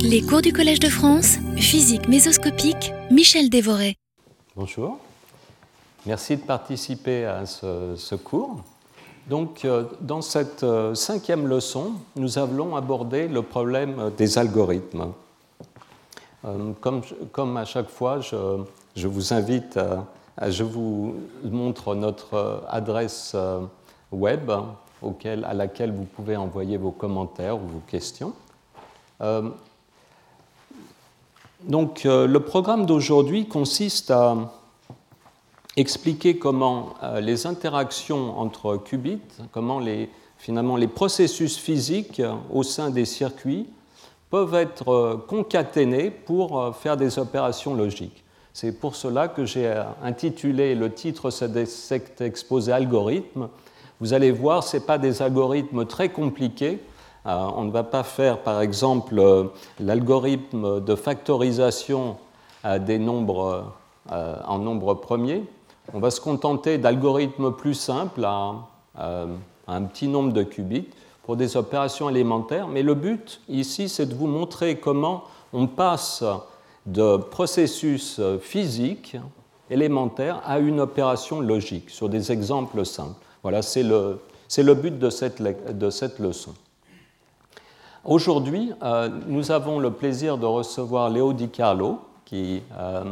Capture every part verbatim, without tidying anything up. Les cours du Collège de France, physique mésoscopique, Michel Dévoré. Bonjour, merci de participer à ce, ce cours. Donc, euh, dans cette euh, cinquième leçon, nous allons aborder le problème des algorithmes. Euh, comme, comme à chaque fois, je, je vous invite, à, à, je vous montre notre adresse euh, web auquel, à laquelle vous pouvez envoyer vos commentaires ou vos questions. Euh, donc, euh, le programme d'aujourd'hui consiste à expliquer comment euh, les interactions entre qubits, comment les, finalement les processus physiques euh, au sein des circuits peuvent être euh, concaténés pour euh, faire des opérations logiques. C'est pour cela que j'ai euh, intitulé le titre de cet exposé algorithme. Vous allez voir, ce n'est pas des algorithmes très compliqués. Euh, on ne va pas faire, par exemple, euh, l'algorithme de factorisation euh, des nombres euh, euh, en nombre premier. On va se contenter d'algorithmes plus simples à, à un petit nombre de qubits pour des opérations élémentaires. Mais le but ici, c'est de vous montrer comment on passe de processus physiques élémentaires à une opération logique sur des exemples simples. Voilà, c'est le, c'est le but de cette, de cette leçon. Aujourd'hui, euh, nous avons le plaisir de recevoir Leo DiCarlo, qui... Euh,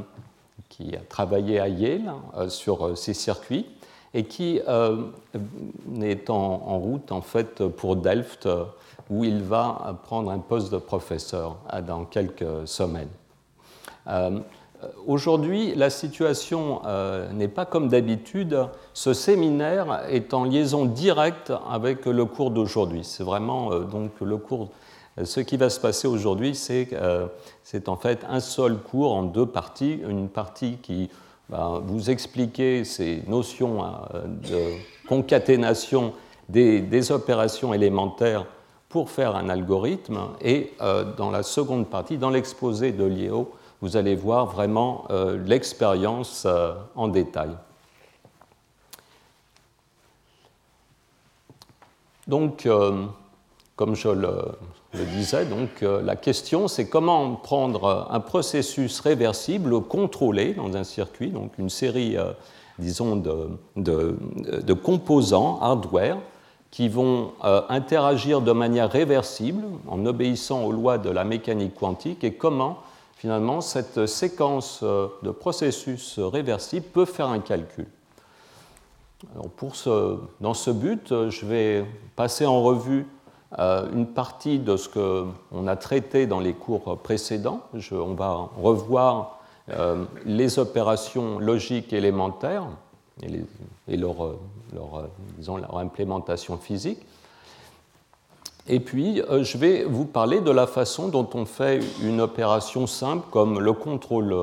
qui a travaillé à Yale euh, sur euh, ces circuits et qui euh, est en, en route en fait pour Delft euh, où il va prendre un poste de professeur euh, dans quelques semaines. Euh, aujourd'hui, la situation euh, n'est pas comme d'habitude. Ce séminaire est en liaison directe avec le cours d'aujourd'hui. C'est vraiment euh, donc le cours. Ce qui va se passer aujourd'hui, c'est, euh, c'est en fait un seul cours en deux parties. Une partie qui va vous expliquer ces notions euh, de concaténation des, des opérations élémentaires pour faire un algorithme. Et euh, dans la seconde partie, dans l'exposé de Leo, vous allez voir vraiment euh, l'expérience euh, en détail. Donc... Euh, Comme je le, le disais, donc, euh, la question, c'est comment prendre un processus réversible contrôlé dans un circuit, donc une série, euh, disons, de, de, de composants hardware qui vont euh, interagir de manière réversible en obéissant aux lois de la mécanique quantique et comment, finalement, cette séquence de processus réversibles peut faire un calcul. Alors pour ce, dans ce but, je vais passer en revue une partie de ce qu'on a traité dans les cours précédents. Je, on va revoir euh, les opérations logiques élémentaires et, les, et leur, leur, disons, leur implémentation physique. Et puis, euh, je vais vous parler de la façon dont on fait une opération simple comme le contrôle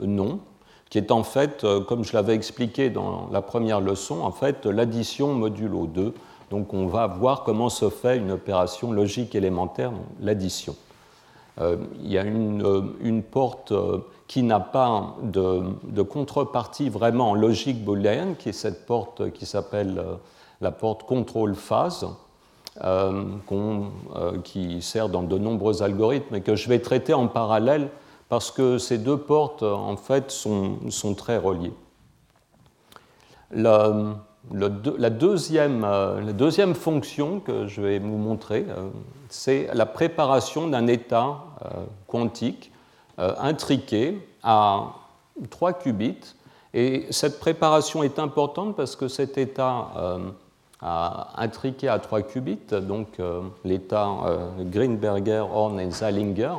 non, qui est en fait, comme je l'avais expliqué dans la première leçon, en fait l'addition modulo deux. Donc, on va voir comment se fait une opération logique élémentaire, l'addition. Euh, il y a une, une porte qui n'a pas de, de contrepartie vraiment en logique booléenne, qui est cette porte qui s'appelle la porte contrôle-phase, euh, qu'on, euh, qui sert dans de nombreux algorithmes et que je vais traiter en parallèle parce que ces deux portes, en fait, sont, sont très reliées. La, Le de, la, deuxième, euh, la deuxième fonction que je vais vous montrer, euh, c'est la préparation d'un état euh, quantique euh, intriqué à trois qubits. Et cette préparation est importante parce que cet état euh, à, intriqué à trois qubits, donc euh, l'état euh, Greenberger-Horne-Zeilinger,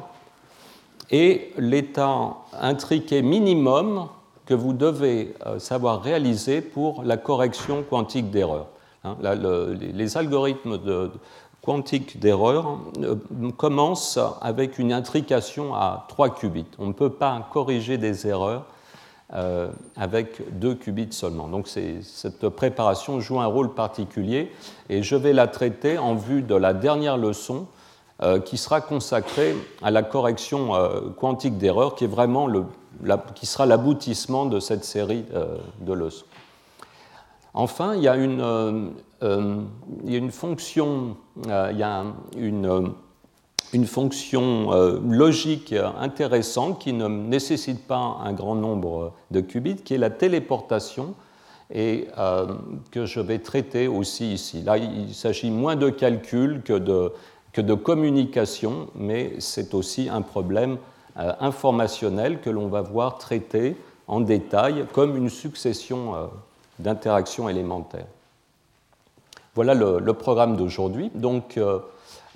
est l'état intriqué minimum que vous devez savoir réaliser pour la correction quantique d'erreur. Hein, là, le, les algorithmes de, de quantiques d'erreur euh, commencent avec une intrication à trois qubits. On ne peut pas corriger des erreurs euh, avec deux qubits seulement. Donc c'est, cette préparation joue un rôle particulier et je vais la traiter en vue de la dernière leçon euh, qui sera consacrée à la correction euh, quantique d'erreur qui est vraiment le La, qui sera l'aboutissement de cette série euh, de leçons. Enfin, il y a une, euh, euh, il y a une fonction, euh, il y a une, une fonction euh, logique intéressante qui ne nécessite pas un grand nombre de qubits, qui est la téléportation, et euh, que je vais traiter aussi ici. Là, il s'agit moins de calcul que de, que de communication, mais c'est aussi un problème euh, informationnel que l'on va voir traiter en détail comme une succession euh, d'interactions élémentaires. Voilà le, le programme d'aujourd'hui. Donc, euh,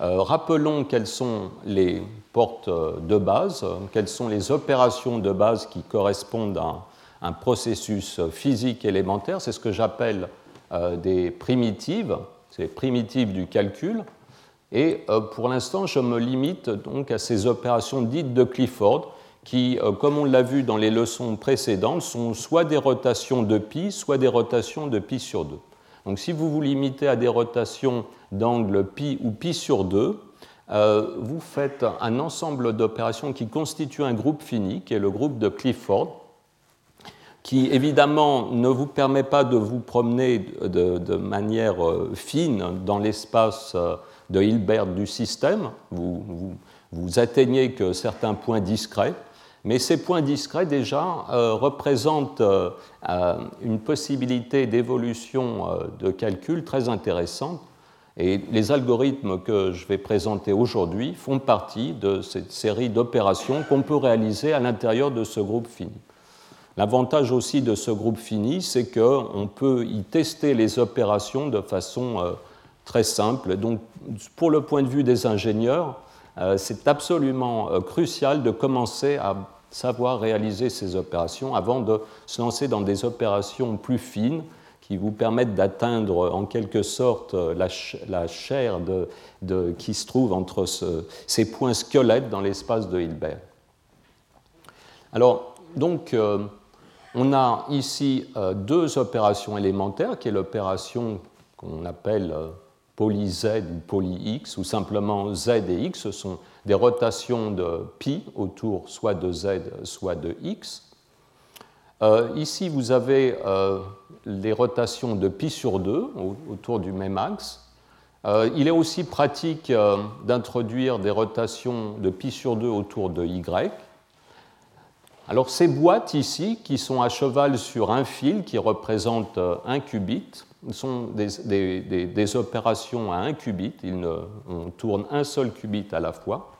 euh, rappelons quelles sont les portes de base, euh, quelles sont les opérations de base qui correspondent à un, un processus physique élémentaire. C'est ce que j'appelle euh, des primitives, c'est les primitives du calcul. Et euh, pour l'instant, je me limite donc à ces opérations dites de Clifford qui, euh, comme on l'a vu dans les leçons précédentes, sont soit des rotations de pi, soit des rotations de pi sur deux. Donc, si vous vous limitez à des rotations d'angle pi ou pi sur deux, euh, vous faites un ensemble d'opérations qui constituent un groupe fini, qui est le groupe de Clifford, qui évidemment ne vous permet pas de vous promener de, de manière euh, fine dans l'espace euh, de Hilbert du système. Vous, vous, vous atteignez que certains points discrets. Mais ces points discrets, déjà, euh, représentent euh, une possibilité d'évolution euh, de calcul très intéressante. Et les algorithmes que je vais présenter aujourd'hui font partie de cette série d'opérations qu'on peut réaliser à l'intérieur de ce groupe fini. L'avantage aussi de ce groupe fini, c'est qu'on peut y tester les opérations de façon euh, très simple. Donc, pour le point de vue des ingénieurs, c'est absolument crucial de commencer à savoir réaliser ces opérations avant de se lancer dans des opérations plus fines qui vous permettent d'atteindre en quelque sorte la, ch- la chair de, de, qui se trouve entre ce, ces points squelettes dans l'espace de Hilbert. Alors, donc, euh, on a ici euh, deux opérations élémentaires, qui est l'opération qu'on appelle... Euh, poly Z ou poly X, ou simplement Z et X, ce sont des rotations de pi autour soit de Z, soit de X. Euh, ici, vous avez euh, les rotations de pi sur deux au- autour du même axe. Euh, il est aussi pratique euh, d'introduire des rotations de pi sur deux autour de Y. Alors, ces boîtes ici, qui sont à cheval sur un fil qui représente euh, un qubit, sont des, des, des, des opérations à un qubit. Il ne, on tourne un seul qubit à la fois.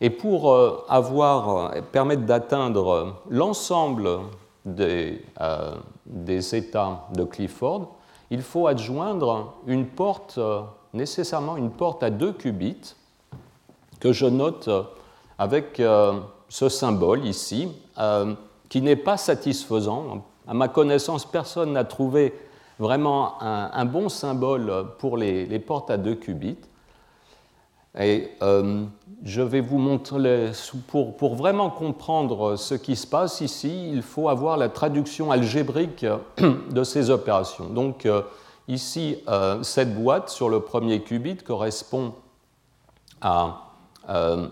Et pour euh, avoir, euh, permettre d'atteindre l'ensemble des, euh, des états de Clifford, il faut adjoindre une porte, euh, nécessairement une porte à deux qubits, que je note avec euh, ce symbole ici, euh, qui n'est pas satisfaisant. À ma connaissance, personne n'a trouvé vraiment un, un bon symbole pour les, les portes à deux qubits. Et euh, je vais vous montrer, les, pour, pour vraiment comprendre ce qui se passe ici, il faut avoir la traduction algébrique de ces opérations. Donc euh, ici, euh, cette boîte sur le premier qubit correspond à euh,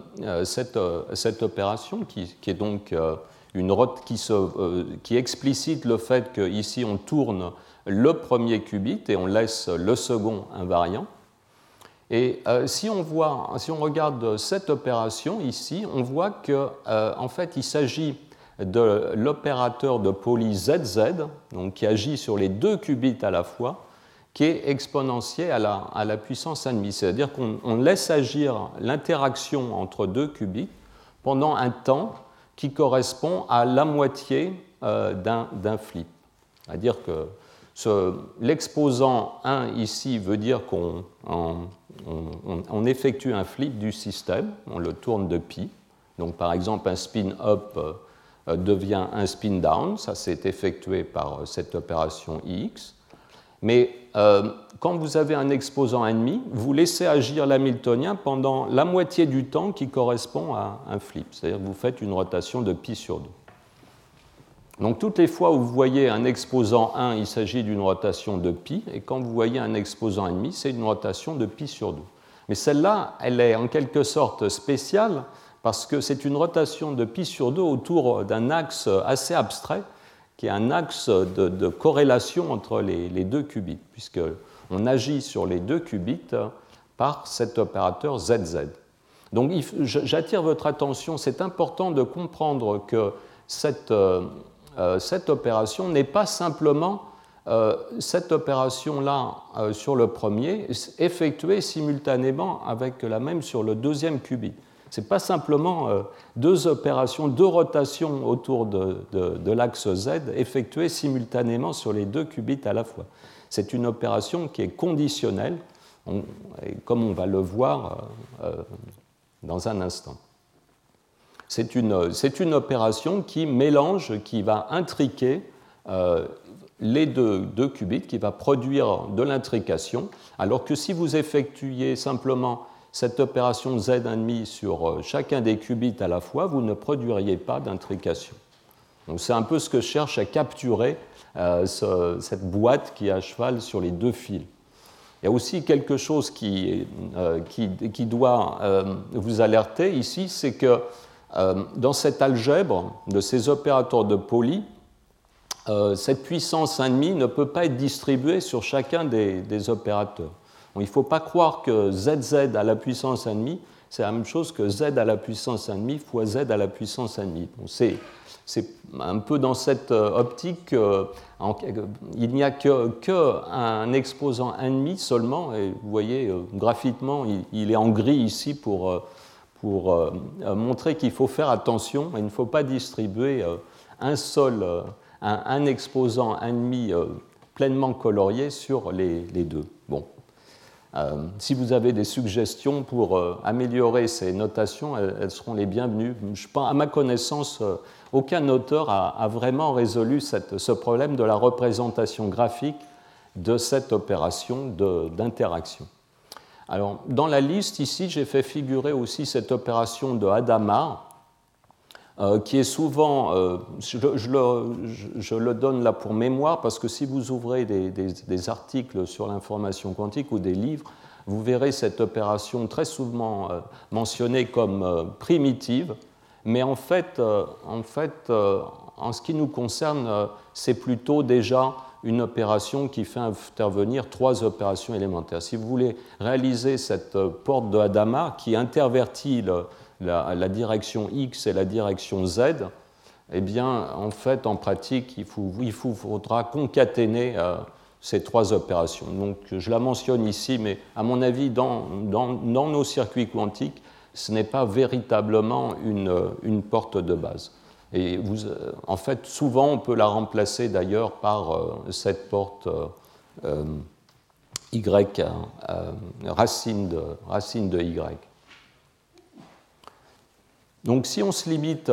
cette, euh, cette opération qui, qui est donc euh, une rote qui, se, euh, qui explicite le fait qu'ici on tourne le premier qubit et on laisse le second invariant. Et euh, si, on voit, si on regarde cette opération ici, on voit qu'en euh, en fait, il s'agit de l'opérateur de poly Z Z, donc qui agit sur les deux qubits à la fois, qui est exponentiel à la, à la puissance un demi. C'est-à-dire qu'on on laisse agir l'interaction entre deux qubits pendant un temps qui correspond à la moitié euh, d'un, d'un flip. C'est-à-dire que Ce, l'exposant un ici veut dire qu'on on, on, on effectue un flip du système, on le tourne de pi. Donc par exemple un spin-up euh, devient un spin-down, ça s'est effectué par euh, cette opération I X. Mais euh, quand vous avez un exposant un demi, vous laissez agir l'hamiltonien pendant la moitié du temps qui correspond à un flip, c'est-à-dire que vous faites une rotation de pi sur deux. Donc, toutes les fois où vous voyez un exposant un, il s'agit d'une rotation de pi, et quand vous voyez un exposant un demi, c'est une rotation de pi sur deux. Mais celle-là, elle est en quelque sorte spéciale, parce que c'est une rotation de pi sur deux autour d'un axe assez abstrait, qui est un axe de, de corrélation entre les, les deux qubits, puisqu'on agit sur les deux qubits par cet opérateur Z Z. Donc j'attire votre attention, c'est important de comprendre que cette, euh, cette opération n'est pas simplement euh, cette opération-là euh, sur le premier, effectuée simultanément avec la même sur le deuxième qubit. Ce n'est pas simplement euh, deux opérations, deux rotations autour de, de, de l'axe Z effectuées simultanément sur les deux qubits à la fois. C'est une opération qui est conditionnelle, on, et comme on va le voir euh, euh, dans un instant. C'est une, c'est une opération qui mélange, qui va intriquer euh, les deux, deux qubits, qui va produire de l'intrication, alors que si vous effectuiez simplement cette opération Z un virgule cinq sur chacun des qubits à la fois, vous ne produiriez pas d'intrication. Donc c'est un peu ce que cherche à capturer euh, ce, cette boîte qui est à cheval sur les deux fils. Il y a aussi quelque chose qui, euh, qui, qui doit euh, vous alerter ici, c'est que euh, dans cette algèbre de ces opérateurs de Pauli, euh, cette puissance un virgule cinq ne peut pas être distribuée sur chacun des, des opérateurs. Il ne faut pas croire que Z Z à la puissance un virgule cinq, c'est la même chose que Z à la puissance un virgule cinq fois Z à la puissance un virgule cinq. Bon, c'est, c'est un peu dans cette optique qu'il n'y a que, que un exposant un virgule cinq seulement. Et vous voyez, graphiquement, il, il est en gris ici pour, pour euh, montrer qu'il faut faire attention. Il ne faut pas distribuer un seul, un, un exposant un virgule cinq pleinement colorié sur les, les deux. Bon. Euh, si vous avez des suggestions pour euh, améliorer ces notations, elles, elles seront les bienvenues. Je pense, à ma connaissance, euh, aucun auteur a, a vraiment résolu cette, ce problème de la représentation graphique de cette opération de, d'interaction. Alors, dans la liste, ici, j'ai fait figurer aussi cette opération de Hadamard, euh, qui est souvent, euh, je, je, le, je, je le donne là pour mémoire, parce que si vous ouvrez des, des, des articles sur l'information quantique ou des livres, vous verrez cette opération très souvent euh, mentionnée comme euh, primitive, mais en fait, euh, en, fait euh, en ce qui nous concerne, euh, c'est plutôt déjà une opération qui fait intervenir trois opérations élémentaires. Si vous voulez réaliser cette euh, porte de Hadamard qui intervertit le La, la direction X et la direction Z, eh bien, en fait, en pratique, il, faut, il faut, faudra concaténer euh, ces trois opérations. Donc, je la mentionne ici, mais à mon avis, dans, dans, dans nos circuits quantiques, ce n'est pas véritablement une, une porte de base. Et vous, euh, en fait, souvent, on peut la remplacer d'ailleurs par euh, cette porte euh, euh, Y, euh, racine, de, racine de Y. Donc, si on se limite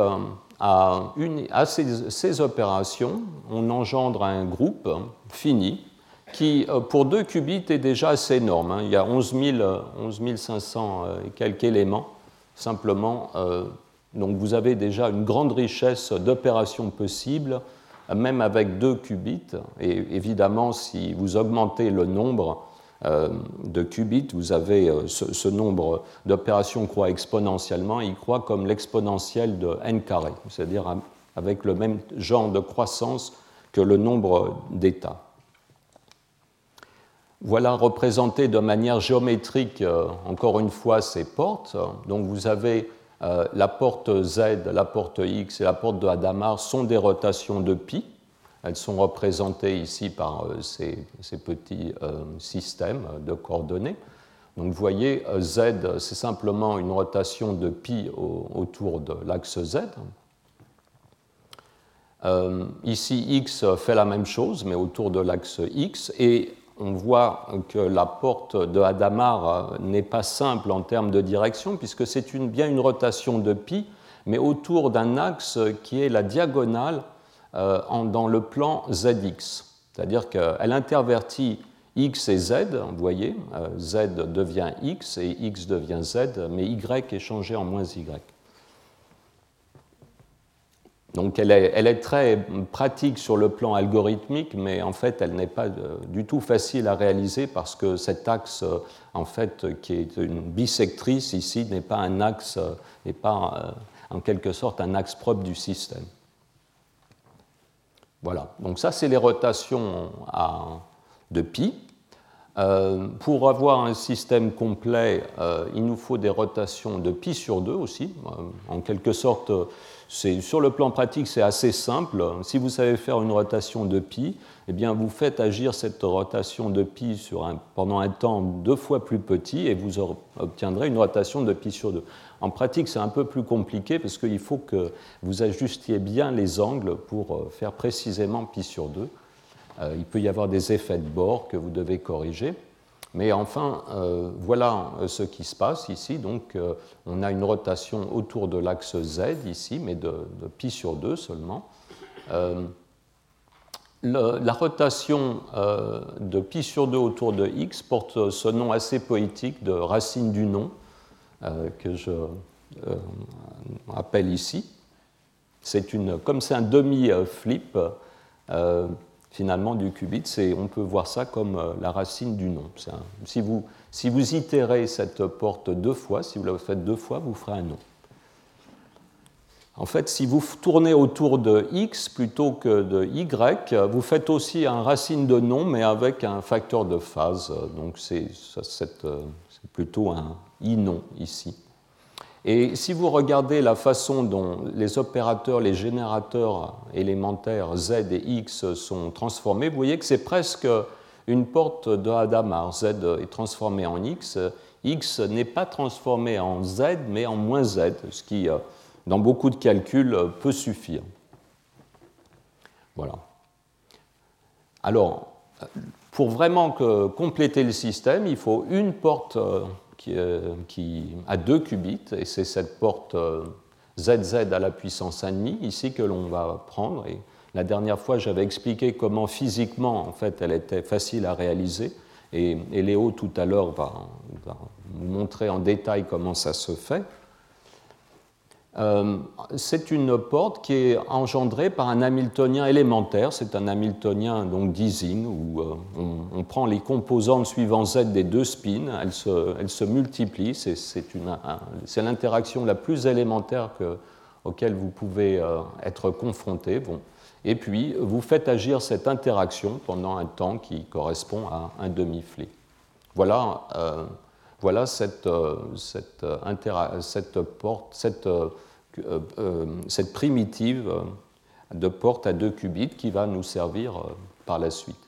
à, une, à ces, ces opérations, on engendre un groupe fini qui, pour deux qubits, est déjà assez énorme. Hein. Il y a onze mille cinq cents et quelques éléments, simplement. Euh, donc, vous avez déjà une grande richesse d'opérations possibles, même avec deux qubits. Et évidemment, si vous augmentez le nombre de qubits, vous avez ce, ce nombre d'opérations croît exponentiellement, il croît comme l'exponentielle de n carré, c'est-à-dire avec le même genre de croissance que le nombre d'états. Voilà représentées de manière géométrique, encore une fois, ces portes. Donc vous avez euh, la porte Z, la porte X et la porte de Hadamard sont des rotations de pi. Elles sont représentées ici par euh, ces, ces petits euh, systèmes de coordonnées. Donc vous voyez, euh, Z, c'est simplement une rotation de pi au, autour de l'axe Z. Euh, ici, X fait la même chose, mais autour de l'axe X. Et on voit que la porte de Hadamard euh, n'est pas simple en termes de direction, puisque c'est une, bien une rotation de pi, mais autour d'un axe qui est la diagonale dans le plan Z X. C'est-à-dire qu'elle intervertit X et Z, vous voyez, Z devient X et X devient Z, mais Y est changé en moins Y. Donc elle est, elle est très pratique sur le plan algorithmique, mais en fait elle n'est pas du tout facile à réaliser parce que cet axe, en fait, qui est une bisectrice ici, n'est pas un axe, n'est pas en quelque sorte un axe propre du système. Voilà, donc ça c'est les rotations à, de pi. Euh, pour avoir un système complet, euh, il nous faut des rotations de pi sur deux aussi. Euh, en quelque sorte, c'est, sur le plan pratique, c'est assez simple. Si vous savez faire une rotation de pi, eh bien, vous faites agir cette rotation de pi sur un, pendant un temps deux fois plus petit et vous obtiendrez une rotation de pi sur deux. En pratique, c'est un peu plus compliqué parce qu'il faut que vous ajustiez bien les angles pour faire précisément pi sur deux. Euh, il peut y avoir des effets de bord que vous devez corriger. Mais enfin, euh, voilà ce qui se passe ici. Donc, euh, on a une rotation autour de l'axe Z ici, mais de, de pi sur deux seulement. Euh, le, la rotation euh, de pi sur deux autour de X porte ce nom assez poétique de racine du nom euh, que je euh, appelle ici. C'est une, comme c'est un demi-flip, euh, finalement, du qubit, c'est, on peut voir ça comme euh, la racine du nom. Un, si, vous, si vous itérez cette porte deux fois, si vous la faites deux fois, vous ferez un nom. En fait, si vous tournez autour de X plutôt que de Y, vous faites aussi un racine de nom, mais avec un facteur de phase. Donc, c'est, c'est, euh, c'est plutôt un I-nom ici. Et si vous regardez la façon dont les opérateurs, les générateurs élémentaires Z et X sont transformés, vous voyez que c'est presque une porte de Hadamard. Z est transformé en X, X n'est pas transformé en Z, mais en moins Z, ce qui, dans beaucoup de calculs, peut suffire. Voilà. Alors, pour vraiment que, compléter le système, il faut une porte... Qui, qui a deux qubits, et c'est cette porte euh, Z Z à la puissance un demi ici que l'on va prendre. Et la dernière fois, j'avais expliqué comment physiquement, en fait, elle était facile à réaliser. Et, et Léo, tout à l'heure, va, va vous montrer en détail comment ça se fait. Euh, c'est une porte qui est engendrée par un Hamiltonien élémentaire. C'est un Hamiltonien donc d'Ising où euh, on, on prend les composantes suivant Z des deux spins, elles se, elles se multiplient. C'est, c'est, une, un, c'est l'interaction la plus élémentaire que, auquel vous pouvez euh, être confronté. Bon. Et puis vous faites agir cette interaction pendant un temps qui correspond à un demi-flip. Voilà. Euh, Voilà cette, cette, cette, porte, cette, cette primitive de porte à deux qubits qui va nous servir par la suite.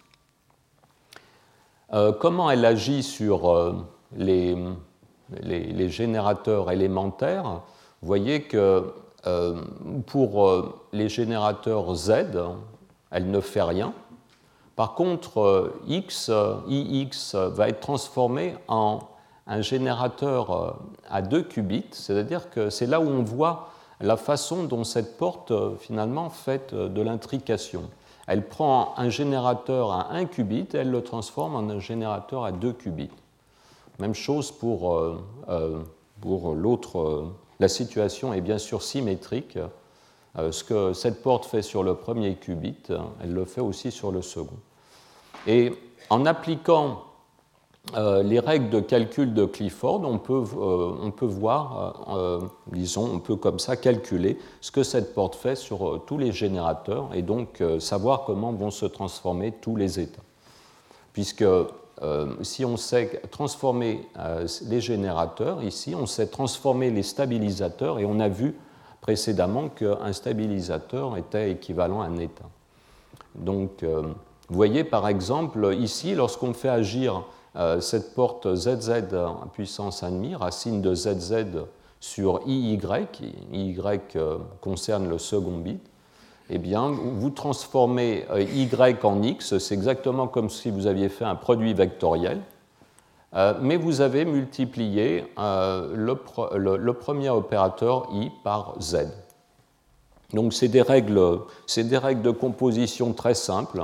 Euh, comment elle agit sur les, les, les générateurs élémentaires? Vous voyez que euh, pour les générateurs Z, elle ne fait rien. Par contre, X, I X va être transformé en un générateur à deux qubits, c'est-à-dire que c'est là où on voit la façon dont cette porte, finalement, fait de l'intrication. Elle prend un générateur à un qubit, elle le transforme en un générateur à deux qubits. Même chose pour, euh, pour l'autre. La situation est bien sûr symétrique. Ce que cette porte fait sur le premier qubit, elle le fait aussi sur le second. Et en appliquant Euh, les règles de calcul de Clifford, on peut, euh, on peut voir, euh, disons, on peut comme ça calculer ce que cette porte fait sur euh, tous les générateurs et donc euh, savoir comment vont se transformer tous les états. Puisque euh, si on sait transformer euh, les générateurs, ici, on sait transformer les stabilisateurs et on a vu précédemment qu'un stabilisateur était équivalent à un état. Donc, euh, vous voyez par exemple ici, lorsqu'on fait agir cette porte Z Z à puissance un demi, racine de Z Z sur I Y, I Y concerne le second bit, eh bien, vous transformez Y en X, c'est exactement comme si vous aviez fait un produit vectoriel, mais vous avez multiplié le, le, le premier opérateur I par Z. Donc, c'est des règles, c'est des règles de composition très simples.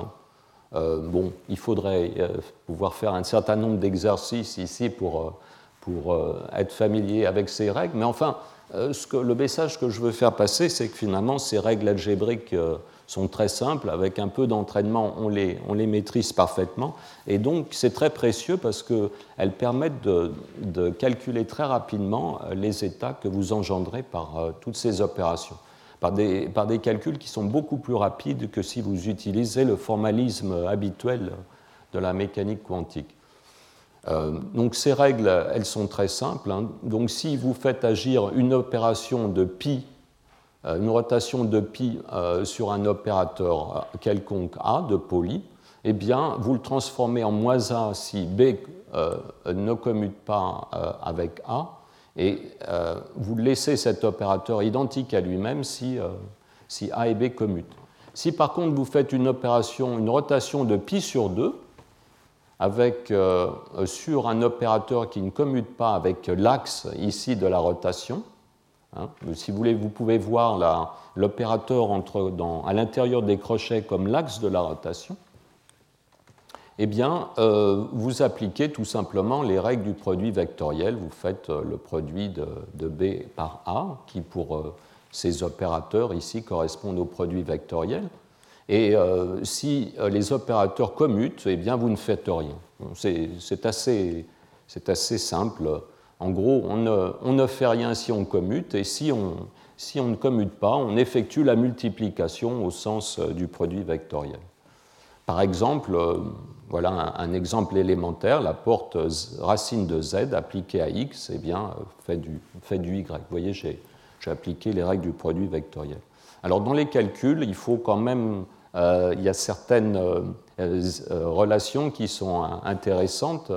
Euh, bon, il faudrait euh, pouvoir faire un certain nombre d'exercices ici pour, euh, pour euh, être familier avec ces règles. Mais enfin, euh, ce que, le message que je veux faire passer, c'est que finalement, ces règles algébriques euh, sont très simples. Avec un peu d'entraînement, on les, on les maîtrise parfaitement. Et donc, c'est très précieux parce qu'elles permettent de, de calculer très rapidement les états que vous engendrez par euh, toutes ces opérations. Par des, par des calculs qui sont beaucoup plus rapides que si vous utilisez le formalisme habituel de la mécanique quantique. Euh, donc ces règles, elles sont très simples. Hein. Donc si vous faites agir une opération de pi, euh, une rotation de pi euh, sur un opérateur quelconque A de Pauli, eh bien vous le transformez en moins A si B euh, ne commute pas euh, avec A, et euh, vous laissez cet opérateur identique à lui-même si, euh, si A et B commutent. Si par contre vous faites une opération, une rotation de pi sur deux, avec, euh, sur un opérateur qui ne commute pas avec l'axe ici de la rotation. Hein. Si vous voulez, vous pouvez voir la, l'opérateur entre dans, à l'intérieur des crochets comme l'axe de la rotation. Eh bien, euh, vous appliquez tout simplement les règles du produit vectoriel. Vous faites euh, le produit de, de B par A, qui pour euh, ces opérateurs ici correspondent au produit vectoriel. Et euh, si les opérateurs commutent, eh bien, vous ne faites rien. C'est, c'est, assez, c'est assez simple. En gros, on ne, on ne fait rien si on commute, et si on, si on ne commute pas, on effectue la multiplication au sens du produit vectoriel. Par exemple, euh, voilà un, un exemple élémentaire, la porte racine de z appliquée à x, eh bien, fait du, fait du y. Vous voyez, j'ai, j'ai appliqué les règles du produit vectoriel. Alors, dans les calculs, il faut quand même... Euh, il y a certaines euh, euh, relations qui sont euh, intéressantes.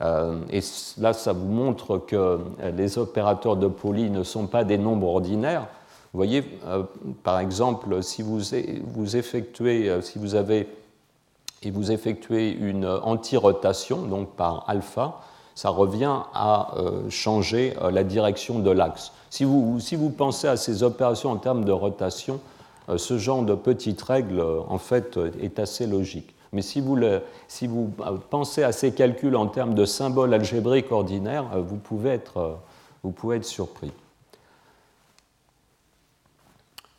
Euh, et là, ça vous montre que les opérateurs de Pauli ne sont pas des nombres ordinaires. Vous voyez, euh, par exemple, si vous, vous effectuez, euh, si vous avez, et vous effectuez une antirotation, donc par alpha, ça revient à euh, changer euh, la direction de l'axe. Si vous, si vous pensez à ces opérations en termes de rotation, euh, ce genre de petite règle, euh, en fait, est assez logique. Mais si vous, le, si vous pensez à ces calculs en termes de symboles algébriques ordinaires, euh, vous pouvez être, euh, vous pouvez être surpris.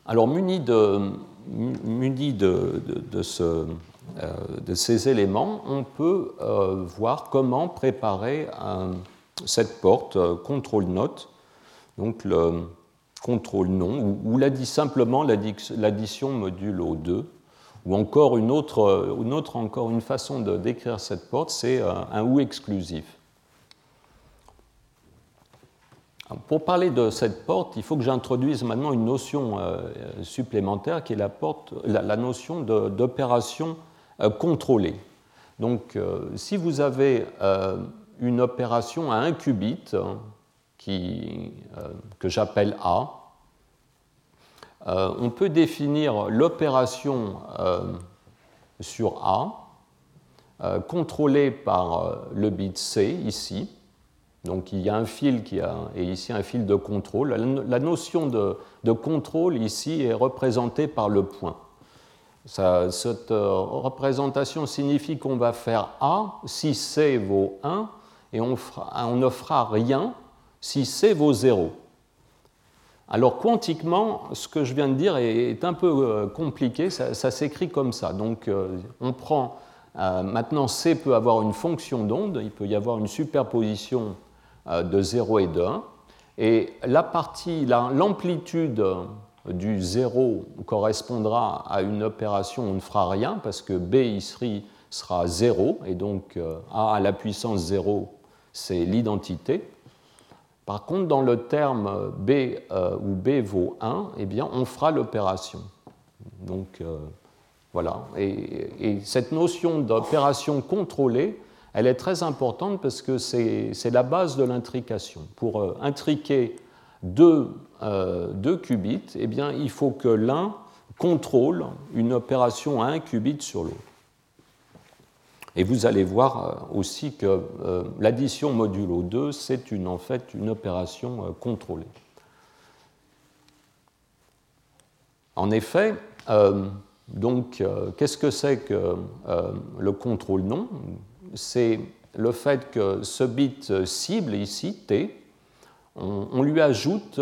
Alors, muni de, muni de, de, de ce... Euh, de ces éléments, on peut euh, voir comment préparer euh, cette porte euh, contrôle note, donc le contrôle non, ou, ou la, simplement l'addition modulo deux, ou encore une autre, une autre encore une façon de décrire cette porte, c'est euh, un ou exclusif. Alors, pour parler de cette porte, il faut que j'introduise maintenant une notion euh, supplémentaire qui est la, porte, la, la notion de, d'opération contrôlée. Donc, euh, si vous avez euh, une opération à un qubit hein, qui, euh, que j'appelle A, euh, on peut définir l'opération euh, sur A euh, contrôlée par euh, le bit C ici. Donc, il y a un fil qui a, et ici un fil de contrôle. La, la notion de, de contrôle ici est représentée par le point. Ça, cette euh, représentation signifie qu'on va faire A si C vaut un et on, fera, on ne fera rien si C vaut zéro. Alors quantiquement, ce que je viens de dire est, est un peu euh, compliqué, ça, ça s'écrit comme ça. Donc euh, on prend, euh, maintenant C peut avoir une fonction d'onde, il peut y avoir une superposition euh, de zéro et de un. Et la partie, la, l'amplitude... du zéro correspondra à une opération où on ne fera rien, parce que B ici sera zéro, et donc A à la puissance zéro, c'est l'identité. Par contre, dans le terme B, euh, où B vaut un, eh bien, on fera l'opération. Donc, euh, voilà. Et, et cette notion d'opération contrôlée, elle est très importante parce que c'est, c'est la base de l'intrication. Pour euh, intriquer Deux, euh, deux qubits, eh bien, il faut que l'un contrôle une opération à un qubit sur l'autre. Et vous allez voir aussi que euh, l'addition modulo deux, c'est une, en fait une opération euh, contrôlée. En effet, euh, donc, euh, qu'est-ce que c'est que euh, le contrôle non ? C'est le fait que ce bit cible ici, T, on lui ajoute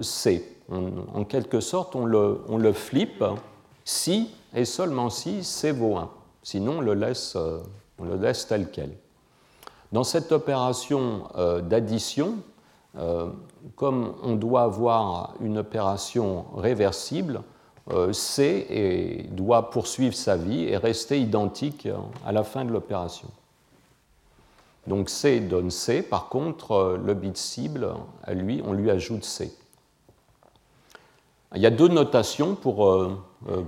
C. On, en quelque sorte, on le, on le flippe si et seulement si C vaut un. Sinon, on le laisse, on le laisse tel quel. Dans cette opération euh, d'addition, euh, comme on doit avoir une opération réversible, euh, C et doit poursuivre sa vie et rester identique à la fin de l'opération. Donc C donne C, par contre, le bit cible, à lui, on lui ajoute C. Il y a deux notations pour, euh,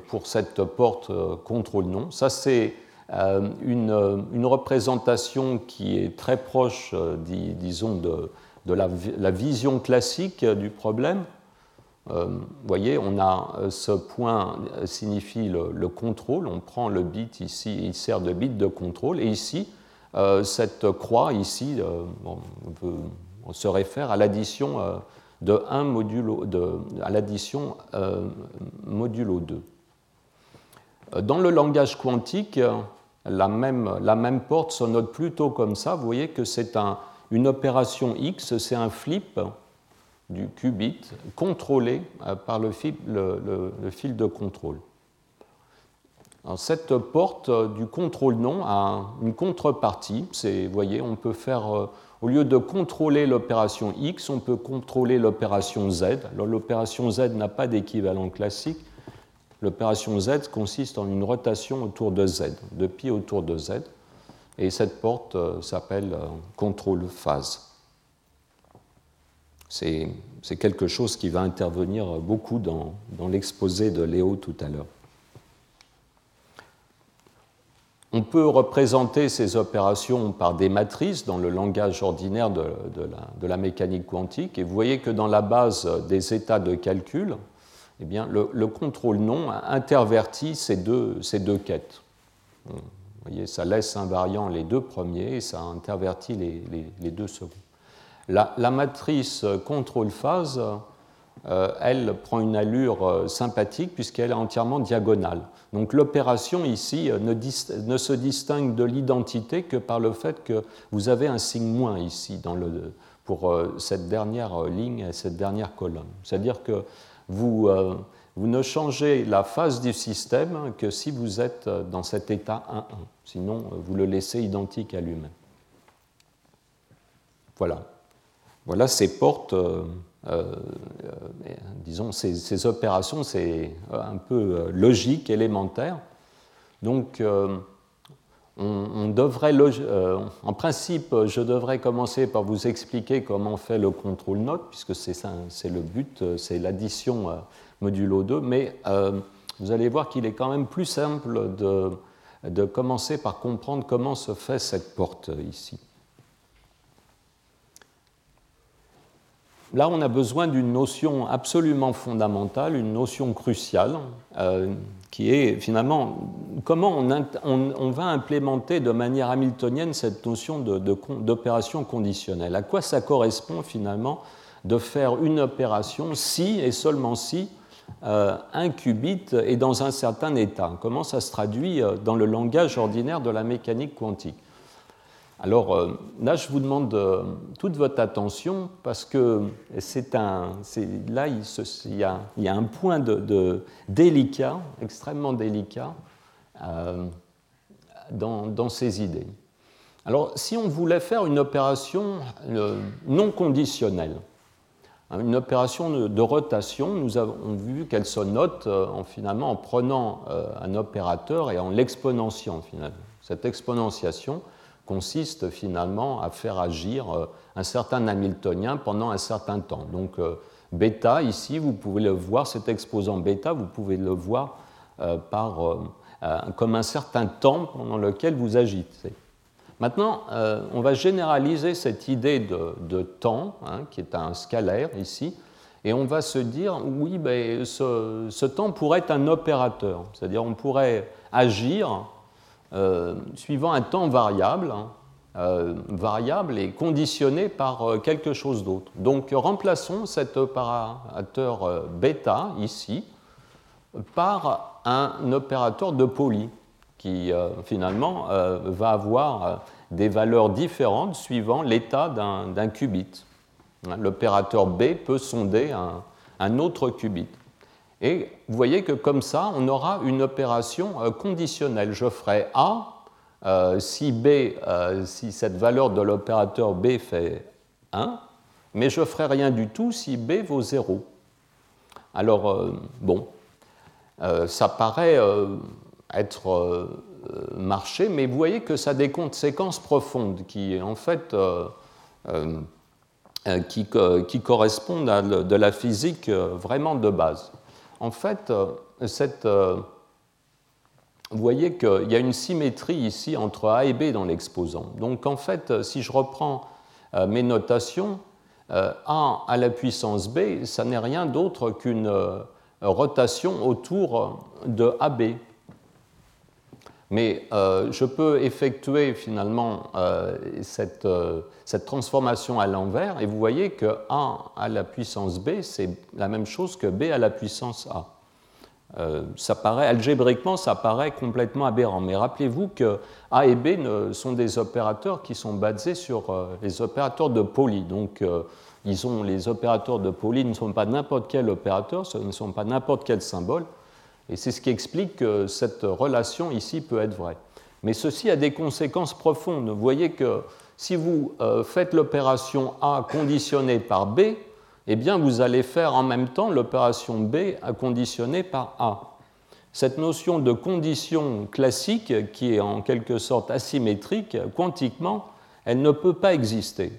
pour cette porte euh, contrôle-nom. Ça, c'est euh, une, une représentation qui est très proche, euh, dis, disons, de, de la, la vision classique du problème. Vous euh, voyez, on a ce point signifie le, le contrôle. On prend le bit ici, il sert de bit de contrôle. Et ici, euh, cette croix, ici, euh, on, peut, on se réfère à l'addition... Euh, de un modulo, de, à l'addition euh, modulo deux. Dans le langage quantique, la même, la même porte se note plutôt comme ça. Vous voyez que c'est un, une opération X, c'est un flip du qubit contrôlé par le fil, le, le, le fil de contrôle. Alors, cette porte du contrôle-nom a une contrepartie. C'est, vous voyez, on peut faire... Euh, Au lieu de contrôler l'opération X, on peut contrôler l'opération Z. L'opération Z n'a pas d'équivalent classique. L'opération Z consiste en une rotation autour de Z, de pi autour de Z. Et cette porte euh, s'appelle euh, contrôle phase. C'est, c'est quelque chose qui va intervenir beaucoup dans, dans l'exposé de Léo tout à l'heure. On peut représenter ces opérations par des matrices dans le langage ordinaire de, de, la, de la mécanique quantique. Et vous voyez que dans la base des états de calcul, eh bien, le, le contrôle non intervertit ces deux, ces deux quêtes. Vous voyez, ça laisse invariant les deux premiers et ça intervertit les, les, les deux seconds. La, la matrice contrôle phase, euh, elle prend une allure sympathique puisqu'elle est entièrement diagonale. Donc l'opération ici ne, dis, ne se distingue de l'identité que par le fait que vous avez un signe moins ici dans le, pour euh, cette dernière ligne et cette dernière colonne. C'est-à-dire que vous, euh, vous ne changez la phase du système que si vous êtes dans cet état un un. Sinon, vous le laissez identique à lui-même. Voilà. Voilà ces portes, euh, euh, euh, disons, ces, ces opérations, c'est un peu logique, élémentaire. Donc, euh, on, on devrait, log... euh, en principe, je devrais commencer par vous expliquer comment on fait le contrôle note, puisque c'est, ça, c'est le but, c'est l'addition euh, modulo deux, mais euh, vous allez voir qu'il est quand même plus simple de, de commencer par comprendre comment se fait cette porte ici. Là, on a besoin d'une notion absolument fondamentale, une notion cruciale, euh, qui est finalement comment on, int- on, on va implémenter de manière hamiltonienne cette notion de, de, d'opération conditionnelle. À quoi ça correspond finalement de faire une opération si et seulement si euh, un qubit est dans un certain état? Comment ça se traduit dans le langage ordinaire de la mécanique quantique? Alors là, je vous demande toute votre attention parce que c'est un, c'est, là, il, se, il, y a, il y a un point de, de délicat, extrêmement délicat, euh, dans, dans ces idées. Alors, si on voulait faire une opération euh, non conditionnelle, hein, une opération de, de rotation, nous avons vu qu'elle se note euh, en, finalement en prenant euh, un opérateur et en l'exponentiant finalement. Cette exponentiation consiste finalement à faire agir un certain hamiltonien pendant un certain temps. Donc euh, bêta, ici, vous pouvez le voir, cet exposant bêta, vous pouvez le voir euh, par, euh, euh, comme un certain temps pendant lequel vous agissez. Maintenant, euh, on va généraliser cette idée de, de temps, hein, qui est un scalaire ici, et on va se dire, oui, ben, ce, ce temps pourrait être un opérateur, c'est-à-dire on pourrait agir Euh, suivant un temps variable, hein, euh, variable et conditionné par euh, quelque chose d'autre. Donc remplaçons cet opérateur euh, bêta ici par un opérateur de Pauli qui euh, finalement euh, va avoir euh, des valeurs différentes suivant l'état d'un, d'un qubit. L'opérateur B peut sonder un, un autre qubit. Et vous voyez que comme ça, on aura une opération conditionnelle. Je ferai A euh, si B, euh, si cette valeur de l'opérateur B fait un, mais je ne ferai rien du tout si B vaut zéro. Alors, euh, bon, euh, ça paraît euh, être euh, marché, mais vous voyez que ça a des conséquences profondes qui, en fait, euh, euh, qui, qui correspondent à de la physique vraiment de base. En fait, cette, euh, vous voyez qu'il y a une symétrie ici entre A et B dans l'exposant. Donc, en fait, si je reprends euh, mes notations, euh, A à la puissance B, ça n'est rien d'autre qu'une euh, rotation autour de A B. Mais euh, je peux effectuer finalement euh, cette, euh, cette transformation à l'envers et vous voyez que A à la puissance B, c'est la même chose que B à la puissance A. Euh, ça paraît, algébriquement, ça paraît complètement aberrant. Mais rappelez-vous que A et B ne, sont des opérateurs qui sont basés sur euh, les opérateurs de Pauli. Donc, euh, ils ont, les opérateurs de Pauli ne sont pas n'importe quel opérateur, ce ne sont pas n'importe quel symbole. Et c'est ce qui explique que cette relation ici peut être vraie. Mais ceci a des conséquences profondes. Vous voyez que si vous euh, faites l'opération A conditionnée par B, eh bien vous allez faire en même temps l'opération B conditionnée par A. Cette notion de condition classique, qui est en quelque sorte asymétrique, quantiquement, elle ne peut pas exister.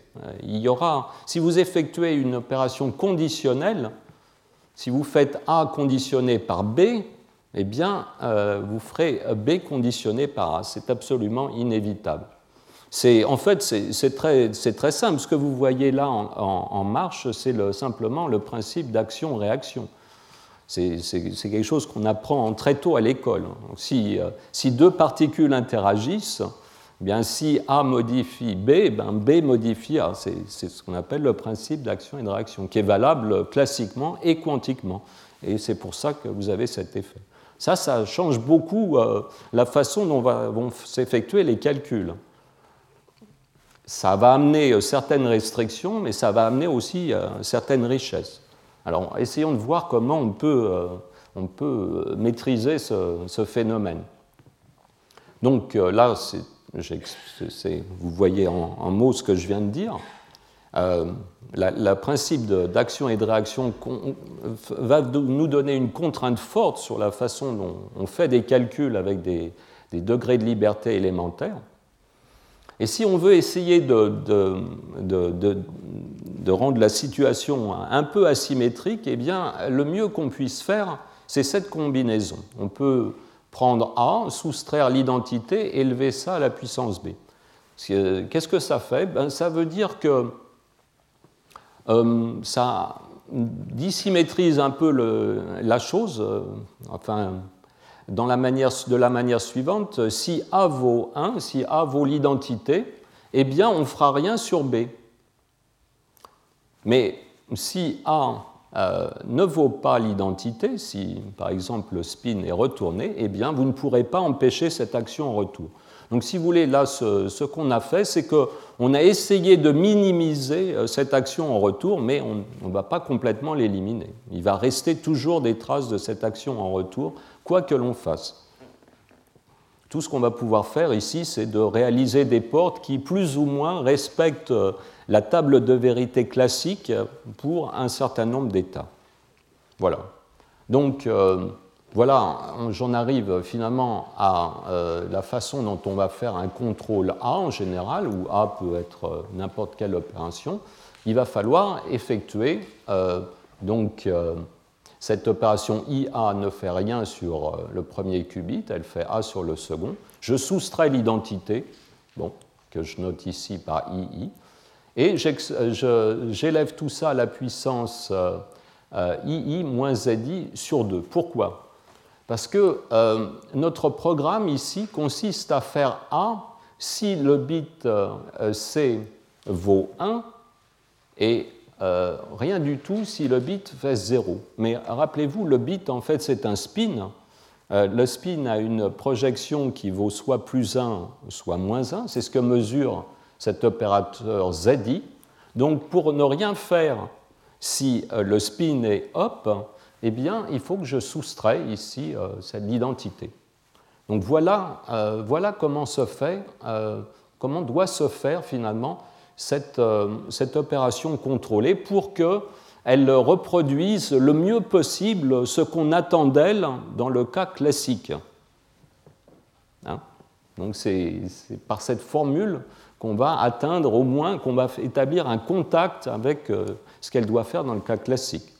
Il y aura, si vous effectuez une opération conditionnelle, si vous faites A conditionné par B, eh bien, euh, vous ferez B conditionné par A. C'est absolument inévitable. C'est, en fait, c'est, c'est, très, c'est très simple. Ce que vous voyez là en, en, en marche, c'est le, simplement le principe d'action-réaction. C'est, c'est, c'est quelque chose qu'on apprend très tôt à l'école. Donc, si, euh, si deux particules interagissent, eh bien, si A modifie B, eh bien, B modifie A. C'est, c'est ce qu'on appelle le principe d'action et de réaction, qui est valable classiquement et quantiquement. Et c'est pour ça que vous avez cet effet. Ça, ça change beaucoup euh, la façon dont va, vont s'effectuer les calculs. Ça va amener certaines restrictions, mais ça va amener aussi euh, certaines richesses. Alors, essayons de voir comment on peut, euh, on peut maîtriser ce, ce phénomène. Donc euh, là, c'est C'est, vous voyez en, en mots ce que je viens de dire. Euh, le principe de, d'action et de réaction con, va de, nous donner une contrainte forte sur la façon dont on fait des calculs avec des, des degrés de liberté élémentaires. Et si on veut essayer de, de, de, de, de rendre la situation un peu asymétrique, eh bien, le mieux qu'on puisse faire, c'est cette combinaison. On peut prendre A, soustraire l'identité, élever ça à la puissance B. Qu'est-ce que ça fait ? Ben, ça veut dire que euh, ça dissymétrise un peu le, la chose, euh, enfin, dans la manière, de la manière suivante. Si A vaut un, si A vaut l'identité, eh bien, on ne fera rien sur B. Mais si A Euh, ne vaut pas l'identité, si par exemple le spin est retourné, eh bien vous ne pourrez pas empêcher cette action en retour. Donc si vous voulez, là ce, ce qu'on a fait, c'est qu'on a essayé de minimiser euh, cette action en retour, mais on ne va pas complètement l'éliminer. Il va rester toujours des traces de cette action en retour, quoi que l'on fasse. Tout ce qu'on va pouvoir faire ici, c'est de réaliser des portes qui plus ou moins respectent euh, la table de vérité classique pour un certain nombre d'états. Voilà. Donc, euh, voilà, j'en arrive finalement à euh, la façon dont on va faire un contrôle A en général, où A peut être euh, n'importe quelle opération. Il va falloir effectuer euh, donc, euh, cette opération I A ne fait rien sur euh, le premier qubit, elle fait A sur le second. Je soustrais l'identité, bon, que je note ici par I I. Et je, j'élève tout ça à la puissance euh, euh, I I moins Z I sur deux. Pourquoi ? Parce que euh, notre programme ici consiste à faire A si le bit euh, C vaut un et euh, rien du tout si le bit fait zéro. Mais rappelez-vous, le bit, en fait, c'est un spin. Euh, le spin a une projection qui vaut soit plus un, soit moins un. C'est ce que mesure cet opérateur Z I. Donc, pour ne rien faire si euh, le spin est up, eh bien, il faut que je soustrais ici euh, cette identité. Donc, voilà, euh, voilà comment se fait, euh, comment doit se faire finalement cette, euh, cette opération contrôlée pour qu'elle reproduise le mieux possible ce qu'on attend d'elle dans le cas classique. Hein ? Donc c'est par cette formule qu'on va atteindre au moins, qu'on va établir un contact avec euh, ce qu'elle doit faire dans le cas classique.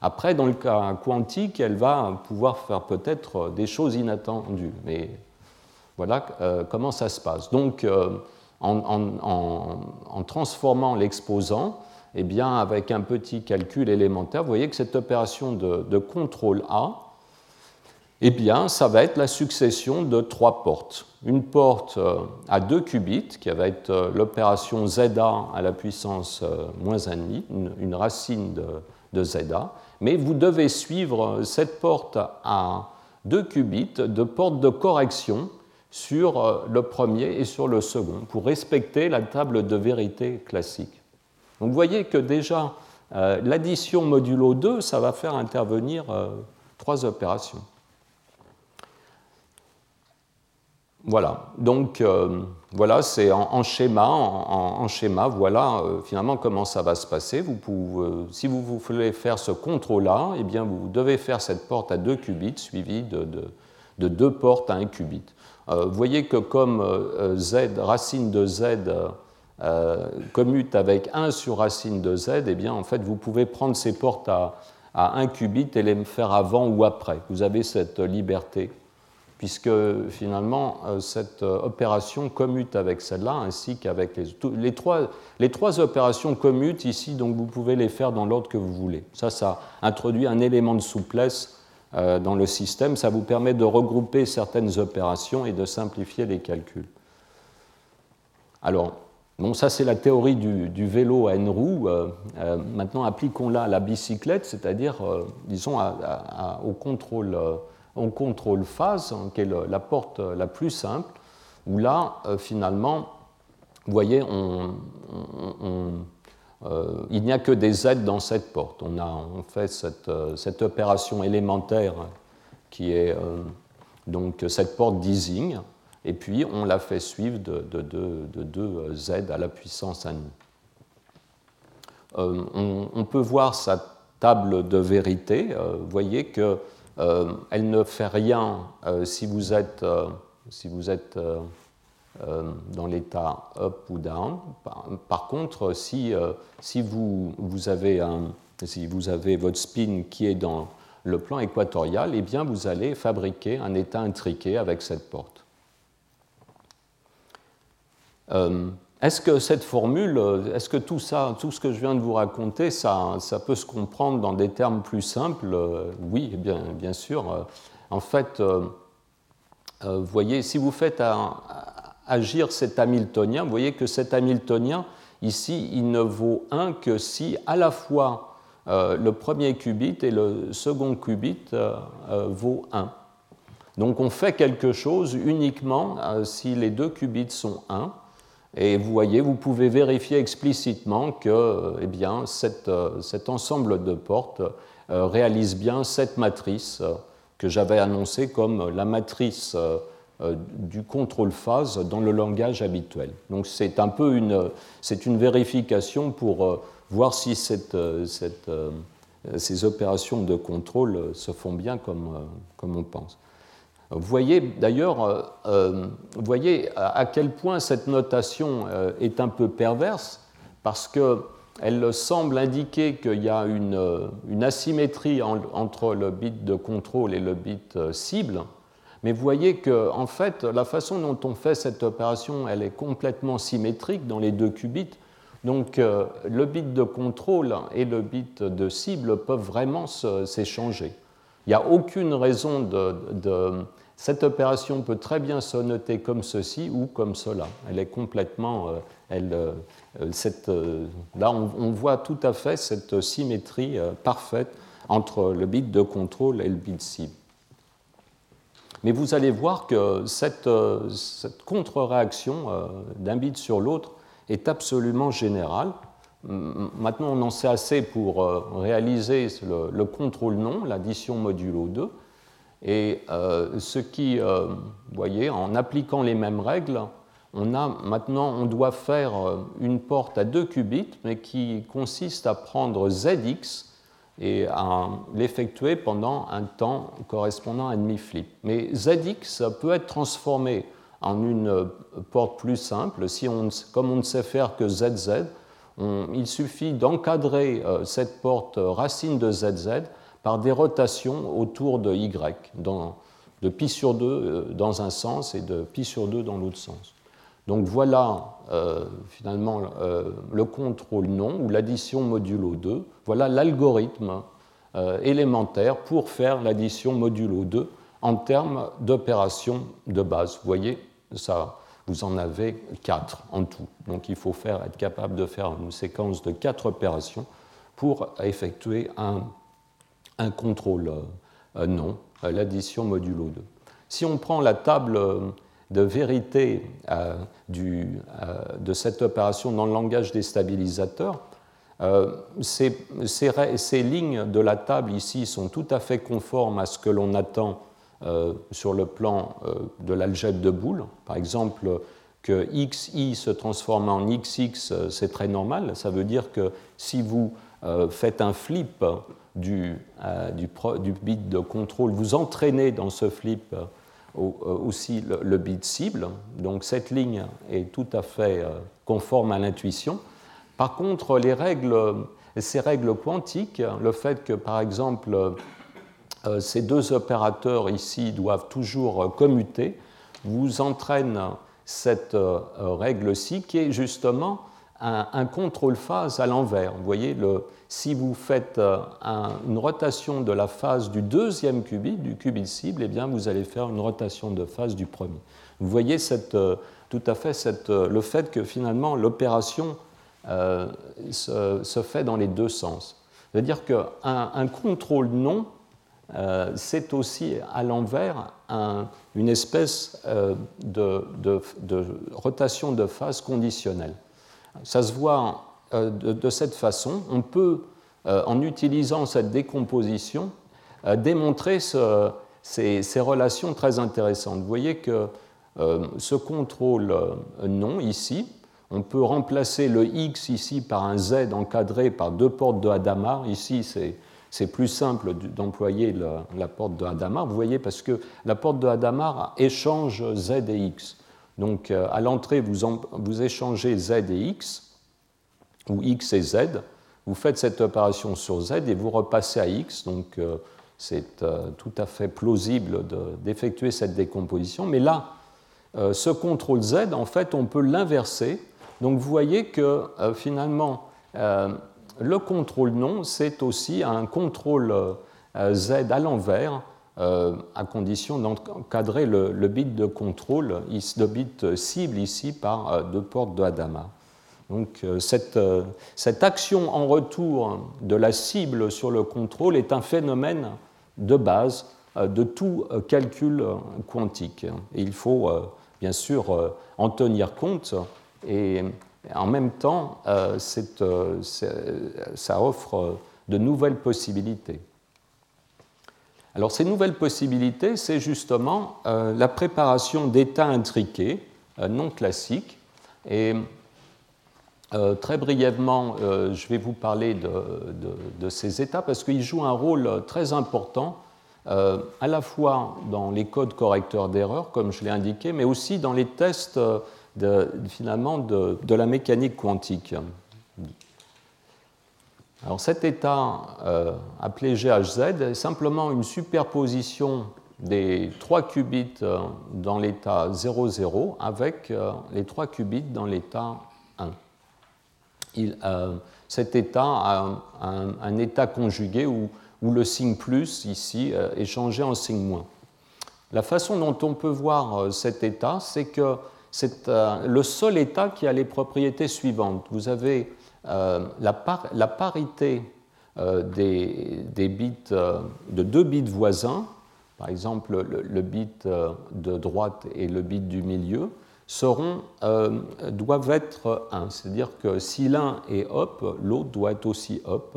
Après, dans le cas quantique, elle va pouvoir faire peut-être des choses inattendues. Mais voilà euh, comment ça se passe. Donc, euh, en, en, en, en transformant l'exposant, eh bien, avec un petit calcul élémentaire, vous voyez que cette opération de, de contrôle A, eh bien, ça va être la succession de trois portes. Une porte à deux qubits, qui va être l'opération zeta à la puissance moins un demi, une racine de, de zeta. Mais vous devez suivre cette porte à deux qubits de porte de correction sur le premier et sur le second pour respecter la table de vérité classique. Donc vous voyez que déjà, euh, l'addition modulo deux, ça va faire intervenir euh, trois opérations. Voilà, donc euh, voilà, c'est en, en schéma, en, en, en schéma, voilà euh, finalement comment ça va se passer. Vous pouvez, euh, si vous voulez faire ce contrôle-là, eh bien vous devez faire cette porte à deux qubits suivie de, de, de deux portes à un qubit. Euh, vous voyez que comme euh, Z, racine de Z euh, commute avec un sur racine de Z, eh bien en fait vous pouvez prendre ces portes à, à un qubit et les faire avant ou après. Vous avez cette liberté, puisque finalement, cette opération commute avec celle-là, ainsi qu'avec les, les, trois, les trois opérations commutent ici, donc vous pouvez les faire dans l'ordre que vous voulez. Ça, ça introduit un élément de souplesse euh, dans le système, ça vous permet de regrouper certaines opérations et de simplifier les calculs. Alors, bon, ça c'est la théorie du, du vélo à N-roues, euh, euh, maintenant appliquons-la à la bicyclette, c'est-à-dire, euh, disons, à, à, à, au contrôle... Euh, on contrôle phase, qui est la porte la plus simple, où là, euh, finalement, vous voyez, on, on, on, euh, il n'y a que des Z dans cette porte. On, a, on fait cette, cette opération élémentaire qui est euh, donc cette porte d'Ising, et puis on la fait suivre de deux de, de, de Z à la puissance un. Euh, on, on peut voir sa table de vérité. Euh, vous voyez que Euh, elle ne fait rien euh, si vous êtes, euh, si vous êtes euh, euh, dans l'état up ou down. Par, par contre, si, euh, si, vous, vous avez un, si vous avez votre spin qui est dans le plan équatorial, eh bien vous allez fabriquer un état intriqué avec cette porte. Euh, Est-ce que cette formule, est-ce que tout ça, tout ce que je viens de vous raconter, ça, ça peut se comprendre dans des termes plus simples? Oui, bien, bien sûr. En fait, vous voyez, si vous faites agir cet Hamiltonien, vous voyez que cet Hamiltonien, ici, il ne vaut un que si à la fois le premier qubit et le second qubit vaut un. Donc on fait quelque chose uniquement si les deux qubits sont un. Et vous voyez, vous pouvez vérifier explicitement que eh bien, cette, cet ensemble de portes réalise bien cette matrice que j'avais annoncée comme la matrice du contrôle phase dans le langage habituel. Donc c'est un peu une, c'est une vérification pour voir si cette, cette, ces opérations de contrôle se font bien comme, comme on pense. Vous voyez d'ailleurs, euh, vous voyez à quel point cette notation euh, est un peu perverse, parce qu'elle semble indiquer qu'il y a une, une asymétrie en, entre le bit de contrôle et le bit cible, mais vous voyez que en fait, la façon dont on fait cette opération, elle est complètement symétrique dans les deux qubits, donc euh, le bit de contrôle et le bit de cible peuvent vraiment s'échanger. Il n'y a aucune raison de, de... Cette opération peut très bien se noter comme ceci ou comme cela. Elle est complètement... Euh, elle, euh, cette, euh, là, on, on voit tout à fait cette symétrie euh, parfaite entre le bit de contrôle et le bit cible. Mais vous allez voir que cette, euh, cette contre-réaction euh, d'un bit sur l'autre est absolument générale. Maintenant, on en sait assez pour réaliser le, le contrôle non, l'addition modulo deux. Et euh, ce qui, euh, vous voyez, en appliquant les mêmes règles, on a maintenant, on doit faire une porte à deux qubits, mais qui consiste à prendre Z X et à l'effectuer pendant un temps correspondant à un demi-flip. Mais Z X peut être transformé en une porte plus simple. Si on, comme on ne sait faire que Z Z, on, il suffit d'encadrer euh, cette porte racine de Z Z par des rotations autour de Y, dans, de pi sur deux euh, dans un sens et de pi sur deux dans l'autre sens. Donc voilà euh, finalement euh, le contrôle non ou l'addition modulo deux. Voilà l'algorithme euh, élémentaire pour faire l'addition modulo deux en termes d'opérations de base. Vous voyez, ça, vous en avez quatre en tout. Donc il faut faire, être capable de faire une séquence de quatre opérations pour effectuer un, un contrôle euh, non, l'addition modulo deux. Si on prend la table de vérité euh, du, euh, de cette opération dans le langage des stabilisateurs, euh, ces, ces, ces lignes de la table ici sont tout à fait conformes à ce que l'on attend Euh, sur le plan euh, de l'algèbre de Boole. Par exemple, que xi se transforme en xx, euh, c'est très normal. Ça veut dire que si vous euh, faites un flip du, euh, du, pro, du bit de contrôle, vous entraînez dans ce flip euh, aussi le, le bit cible. Donc cette ligne est tout à fait euh, conforme à l'intuition. Par contre, les règles, ces règles quantiques, le fait que, par exemple, Euh, ces deux opérateurs ici doivent toujours euh, commuter, vous entraîne cette euh, règle-ci qui est justement un, un contrôle phase à l'envers. Vous voyez, le, si vous faites euh, un, une rotation de la phase du deuxième qubit, du qubit cible, eh bien vous allez faire une rotation de phase du premier. Vous voyez cette, euh, tout à fait cette, euh, le fait que finalement l'opération euh, se, se fait dans les deux sens. C'est-à-dire qu'un un contrôle non, Euh, c'est aussi à l'envers un, une espèce euh, de, de, de rotation de phase conditionnelle. Ça se voit euh, de, de cette façon. On peut, euh, en utilisant cette décomposition, euh, démontrer ce, ces, ces relations très intéressantes. Vous voyez que euh, ce contrôle euh, non, ici, on peut remplacer le X ici par un Z encadré par deux portes de Hadamard. Ici, c'est... C'est plus simple d'employer la, la porte de Hadamard, vous voyez, parce que la porte de Hadamard échange Z et X. Donc, euh, à l'entrée, vous, en, vous échangez Z et X, ou X et Z. Vous faites cette opération sur Z et vous repassez à X. Donc, euh, c'est euh, tout à fait plausible de, d'effectuer cette décomposition. Mais là, euh, ce contrôle Z, en fait, on peut l'inverser. Donc, vous voyez que, euh, finalement... Euh, le contrôle non, c'est aussi un contrôle euh, Z à l'envers, euh, à condition d'encadrer le, le bit de contrôle, le bit cible ici par euh, deux portes de Hadamard. Donc euh, cette, euh, cette action en retour de la cible sur le contrôle est un phénomène de base euh, de tout euh, calcul quantique. Et il faut euh, bien sûr euh, en tenir compte et... En même temps, euh, c'est, euh, c'est, ça offre euh, de nouvelles possibilités. Alors, ces nouvelles possibilités, c'est justement euh, la préparation d'états intriqués, euh, non classiques. Et euh, très brièvement, euh, je vais vous parler de, de, de ces états parce qu'ils jouent un rôle très important, euh, à la fois dans les codes correcteurs d'erreurs, comme je l'ai indiqué, mais aussi dans les tests. Euh, De, finalement de, de la mécanique quantique. Alors cet état euh, appelé G H Z est simplement une superposition des trois qubits euh, dans l'état zéro zéro avec euh, les trois qubits dans l'état un. Il, euh, cet état a un, un état conjugué où, où le signe plus ici euh, est changé en signe moins. La façon dont on peut voir euh, cet état, c'est que c'est euh, le seul état qui a les propriétés suivantes. Vous avez euh, la, par- la parité euh, des, des bits, euh, de deux bits voisins, par exemple le, le bit euh, de droite et le bit du milieu, seront, euh, doivent être un. C'est-à-dire que si l'un est up, l'autre doit être aussi up.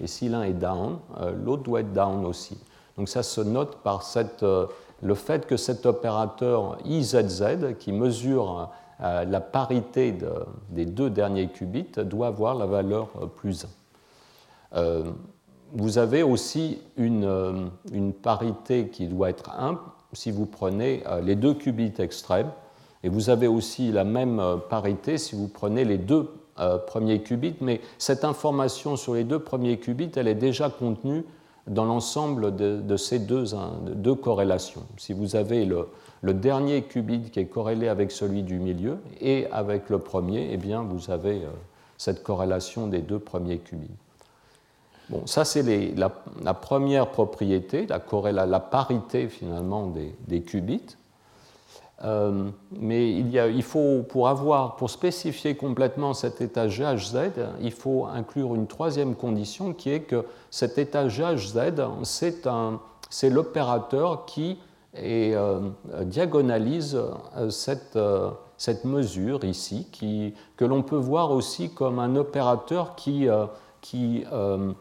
Et si l'un est down, euh, l'autre doit être down aussi. Donc ça se note par cette... Euh, le fait que cet opérateur I Z Z, qui mesure euh, la parité de, des deux derniers qubits, doit avoir la valeur euh, plus un. Euh, vous avez aussi une, euh, une parité qui doit être un si vous prenez euh, les deux qubits extrêmes, Et vous avez aussi la même parité si vous prenez les deux euh, premiers qubits, mais cette information sur les deux premiers qubits, elle est déjà contenue dans l'ensemble de, de ces deux, hein, de deux corrélations. Si vous avez le, le dernier qubit qui est corrélé avec celui du milieu et avec le premier, eh bien, vous avez euh, cette corrélation des deux premiers qubits. Bon, ça, c'est les, la, la première propriété, la, corréla, la parité finalement des, des qubits. Euh, mais il, y a, il faut, pour avoir, pour spécifier complètement cet état G H Z, il faut inclure une troisième condition qui est que cet état G H Z, c'est, un, c'est l'opérateur qui est, euh, diagonalise cette, euh, cette mesure ici, qui, que l'on peut voir aussi comme un opérateur qui, euh, qui, euh,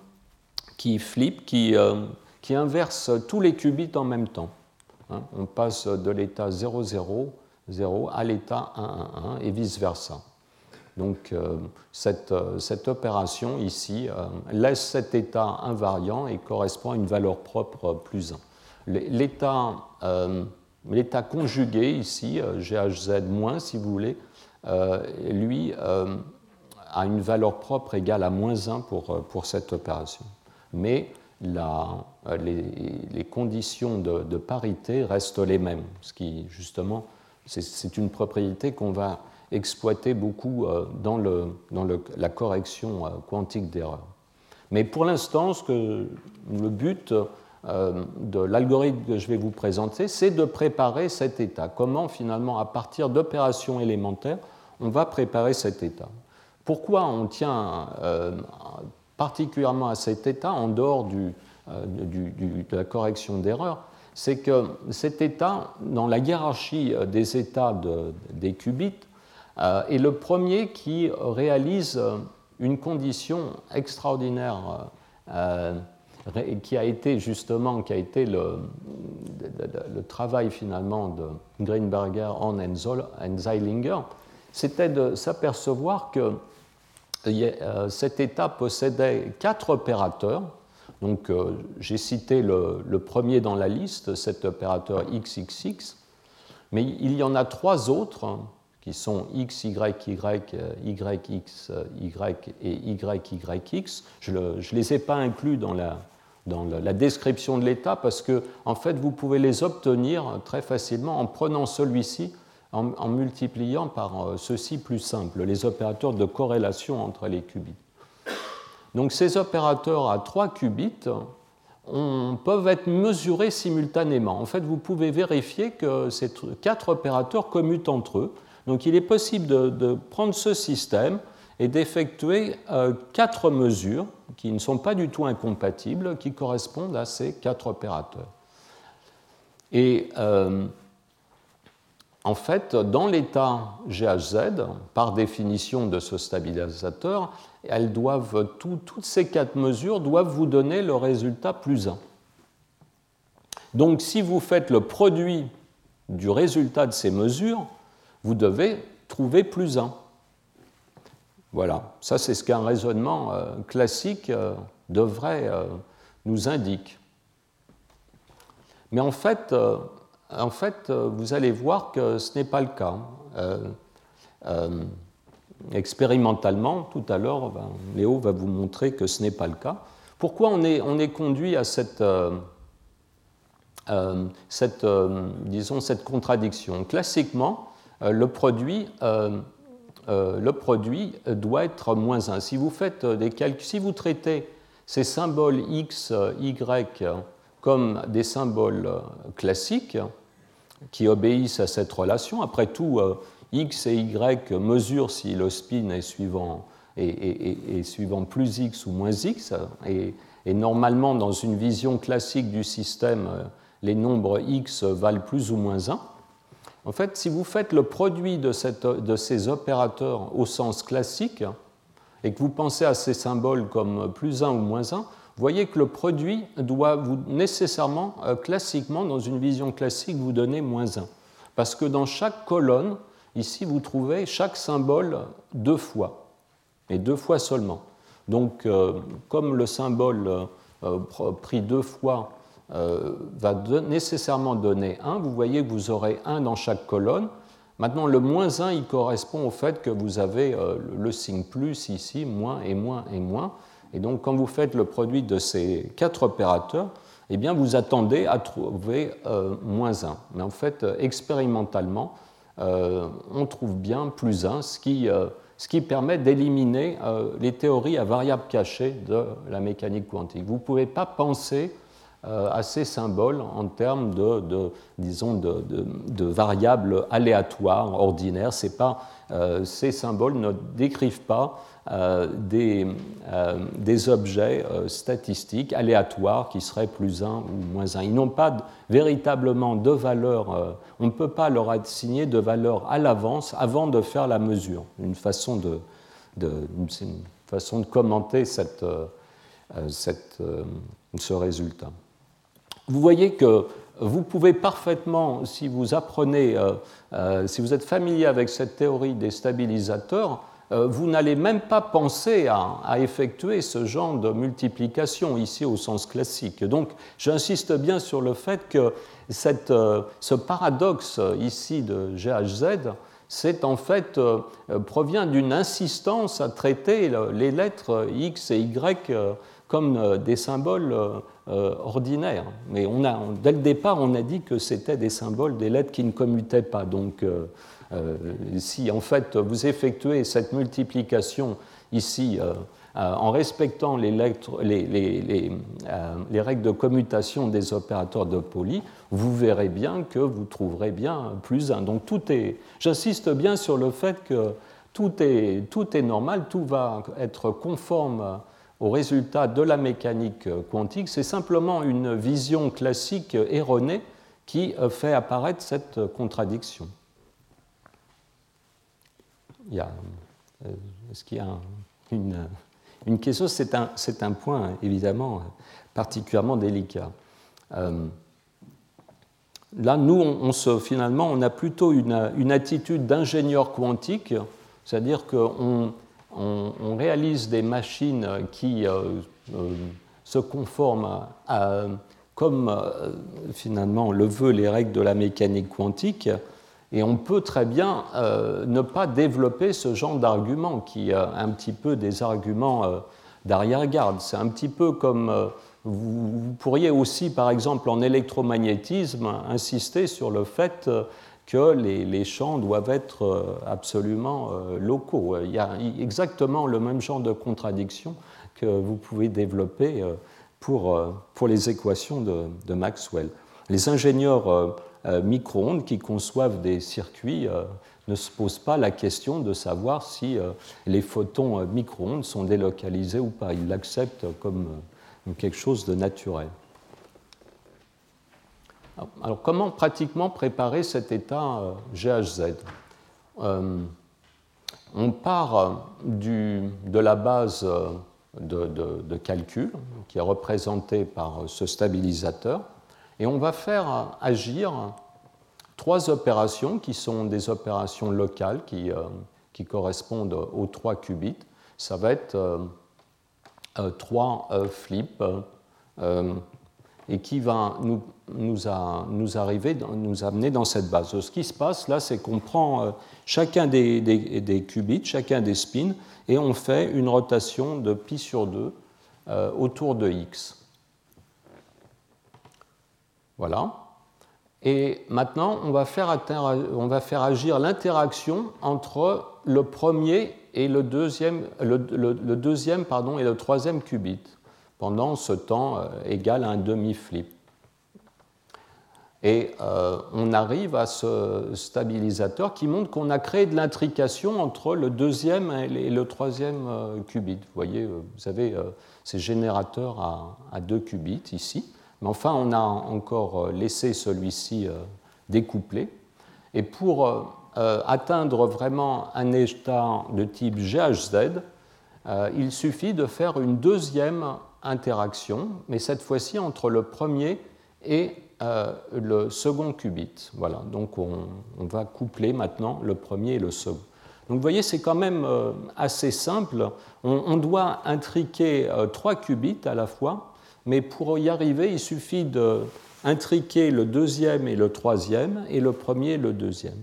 qui flippe, qui, euh, qui inverse tous les qubits en même temps. On passe de l'état zéro zéro zéro à l'état un un un et vice-versa. Donc euh, cette, euh, cette opération ici euh, laisse cet état invariant et correspond à une valeur propre plus un. L'état, euh, l'état conjugué ici, G H Z- si vous voulez, euh, lui euh, a une valeur propre égale à moins un pour, pour cette opération. Mais La, les, les conditions de, de parité restent les mêmes, ce qui justement c'est, c'est une propriété qu'on va exploiter beaucoup euh, dans, le, dans le, la correction euh, quantique d'erreurs. Mais pour l'instant, ce que, le but euh, de l'algorithme que je vais vous présenter, c'est de préparer cet état. Comment finalement, à partir d'opérations élémentaires, on va préparer cet état. Pourquoi on tient euh, particulièrement à cet état, en dehors du, euh, du, du, de la correction d'erreur, c'est que cet état, dans la hiérarchie des états de, des qubits, euh, est le premier qui réalise une condition extraordinaire euh, qui a été justement qui a été le, le, le travail finalement de Greenberger-Horne-Zeilinger, c'était de s'apercevoir que cet état possédait quatre opérateurs. Donc, euh, j'ai cité le, le premier dans la liste, cet opérateur X X X, mais il y en a trois autres hein, qui sont X Y Y, Y X Y et Y Y X. Je ne les ai pas inclus dans, la, dans la, la description de l'état parce que, en fait, vous pouvez les obtenir très facilement en prenant celui-ci. En, en multipliant par euh, ceci plus simple, les opérateurs de corrélation entre les qubits. Donc ces opérateurs à trois qubits on, peuvent être mesurés simultanément. En fait, vous pouvez vérifier que ces quatre opérateurs commutent entre eux. Donc il est possible de, de prendre ce système et d'effectuer euh, quatre mesures qui ne sont pas du tout incompatibles, qui correspondent à ces quatre opérateurs. Et... Euh, En fait, dans l'état G H Z, par définition de ce stabilisateur, elles doivent, tout, toutes ces quatre mesures doivent vous donner le résultat plus un. Donc, si vous faites le produit du résultat de ces mesures, vous devez trouver plus un. Voilà, ça c'est ce qu'un raisonnement euh, classique euh, devrait euh, nous indiquer. Mais en fait... Euh, En fait, vous allez voir que ce n'est pas le cas. Euh, euh, expérimentalement, tout à l'heure, ben, Léo va vous montrer que ce n'est pas le cas. Pourquoi on est, on est conduit à cette, euh, euh, cette, euh, disons, cette contradiction ? Classiquement, euh, le, produit, euh, euh, le produit doit être moins un. Si vous faites des calculs, si vous traitez ces symboles X, Y comme des symboles classiques, qui obéissent à cette relation. Après tout, euh, X et Y mesurent si le spin est suivant, est, est, est, est suivant plus X ou moins X. Et, et normalement, dans une vision classique du système, les nombres X valent plus ou moins un. En fait, si vous faites le produit de, cette, de ces opérateurs au sens classique et que vous pensez à ces symboles comme plus un ou moins un, vous voyez que le produit doit vous nécessairement, euh, classiquement, dans une vision classique, vous donner moins un. Parce que dans chaque colonne, ici, vous trouvez chaque symbole deux fois, et deux fois seulement. Donc, euh, comme le symbole euh, pris deux fois euh, va de, nécessairement donner un, vous voyez que vous aurez un dans chaque colonne, Maintenant, le moins un, il correspond au fait que vous avez euh, le signe plus ici, moins et moins et moins. Et donc, quand vous faites le produit de ces quatre opérateurs, eh bien, vous attendez à trouver euh, moins un. Mais en fait, euh, expérimentalement, euh, on trouve bien plus un, ce qui, euh, ce qui permet d'éliminer euh, les théories à variables cachées de la mécanique quantique. Vous ne pouvez pas penser euh, à ces symboles en termes de, de, disons de, de, de variables aléatoires, ordinaires. C'est pas, euh, ces symboles ne décrivent pas Euh, des, euh, des objets euh, statistiques aléatoires qui seraient plus un ou moins un. Ils n'ont pas de, véritablement de valeur, euh, on ne peut pas leur assigner de valeur à l'avance avant de faire la mesure. Une façon de, de, c'est une façon de commenter cette, euh, cette, euh, ce résultat. Vous voyez que vous pouvez parfaitement, si vous apprenez, euh, euh, si vous êtes familier avec cette théorie des stabilisateurs, vous n'allez même pas penser à, à effectuer ce genre de multiplication ici au sens classique. Donc, j'insiste bien sur le fait que cette, ce paradoxe ici de G H Z, c'est en fait euh, provient d'une insistance à traiter les lettres X et Y comme des symboles euh, ordinaires. Mais on a, dès le départ, on a dit que c'était des symboles, des lettres qui ne commutaient pas. Donc euh, Euh, si en fait vous effectuez cette multiplication ici euh, euh, en respectant les, lettres, les, les, les, euh, les règles de commutation des opérateurs de Pauli, vous verrez bien que vous trouverez bien plus un. Donc tout est, j'insiste bien sur le fait que tout est, tout est normal, tout va être conforme aux résultats de la mécanique quantique. C'est simplement une vision classique erronée qui fait apparaître cette contradiction. Il y a, est-ce qu'il y a une, une question ? C'est un, c'est un point, évidemment, particulièrement délicat. Euh, là, nous, on, on se, finalement, on a plutôt une, une attitude d'ingénieur quantique, c'est-à-dire qu'on on, on réalise des machines qui euh, euh, se conforment à, à comme, euh, finalement, le veut les règles de la mécanique quantique. Et on peut très bien euh, ne pas développer ce genre d'argument qui est euh, un petit peu des arguments euh, d'arrière-garde. C'est un petit peu comme euh, vous, vous pourriez aussi, par exemple, en électromagnétisme, insister sur le fait euh, que les, les champs doivent être euh, absolument euh, locaux. Il y a exactement le même genre de contradiction que vous pouvez développer euh, pour, euh, pour les équations de, de Maxwell. Les ingénieurs euh, Euh, micro-ondes qui conçoivent des circuits euh, ne se posent pas la question de savoir si euh, les photons euh, micro-ondes sont délocalisés ou pas. Ils l'acceptent comme, euh, comme quelque chose de naturel. Alors, alors comment pratiquement préparer cet état euh, G H Z ? euh, On part du, de la base de, de, de calcul qui est représentée par ce stabilisateur. Et on va faire agir trois opérations qui sont des opérations locales qui, euh, qui correspondent aux trois qubits. Ça va être euh, euh, trois euh, flips euh, et qui va nous, nous, a, nous, arriver, nous amener dans cette base. Ce qui se passe là, c'est qu'on prend euh, chacun des, des, des qubits, chacun des spins, et on fait une rotation de pi sur deux euh, autour de X. Voilà. Et maintenant, on va faire, on va faire agir l'interaction entre le premier et le deuxième, le, le, le deuxième pardon, et le troisième qubit pendant ce temps euh, égal à un demi-flip. Et euh, on arrive à ce stabilisateur qui montre qu'on a créé de l'intrication entre le deuxième et le troisième euh, qubit. Vous voyez, vous avez euh, ces générateurs à, à deux qubits ici. Mais enfin, on a encore laissé celui-ci euh, découplé. Et pour euh, atteindre vraiment un état de type G H Z, euh, il suffit de faire une deuxième interaction, mais cette fois-ci entre le premier et euh, le second qubit. Voilà, donc on, on va coupler maintenant le premier et le second. Donc vous voyez, c'est quand même euh, assez simple. On, on doit intriquer euh, trois qubits à la fois. Mais pour y arriver, il suffit d'intriquer le deuxième et le troisième, et le premier et le deuxième.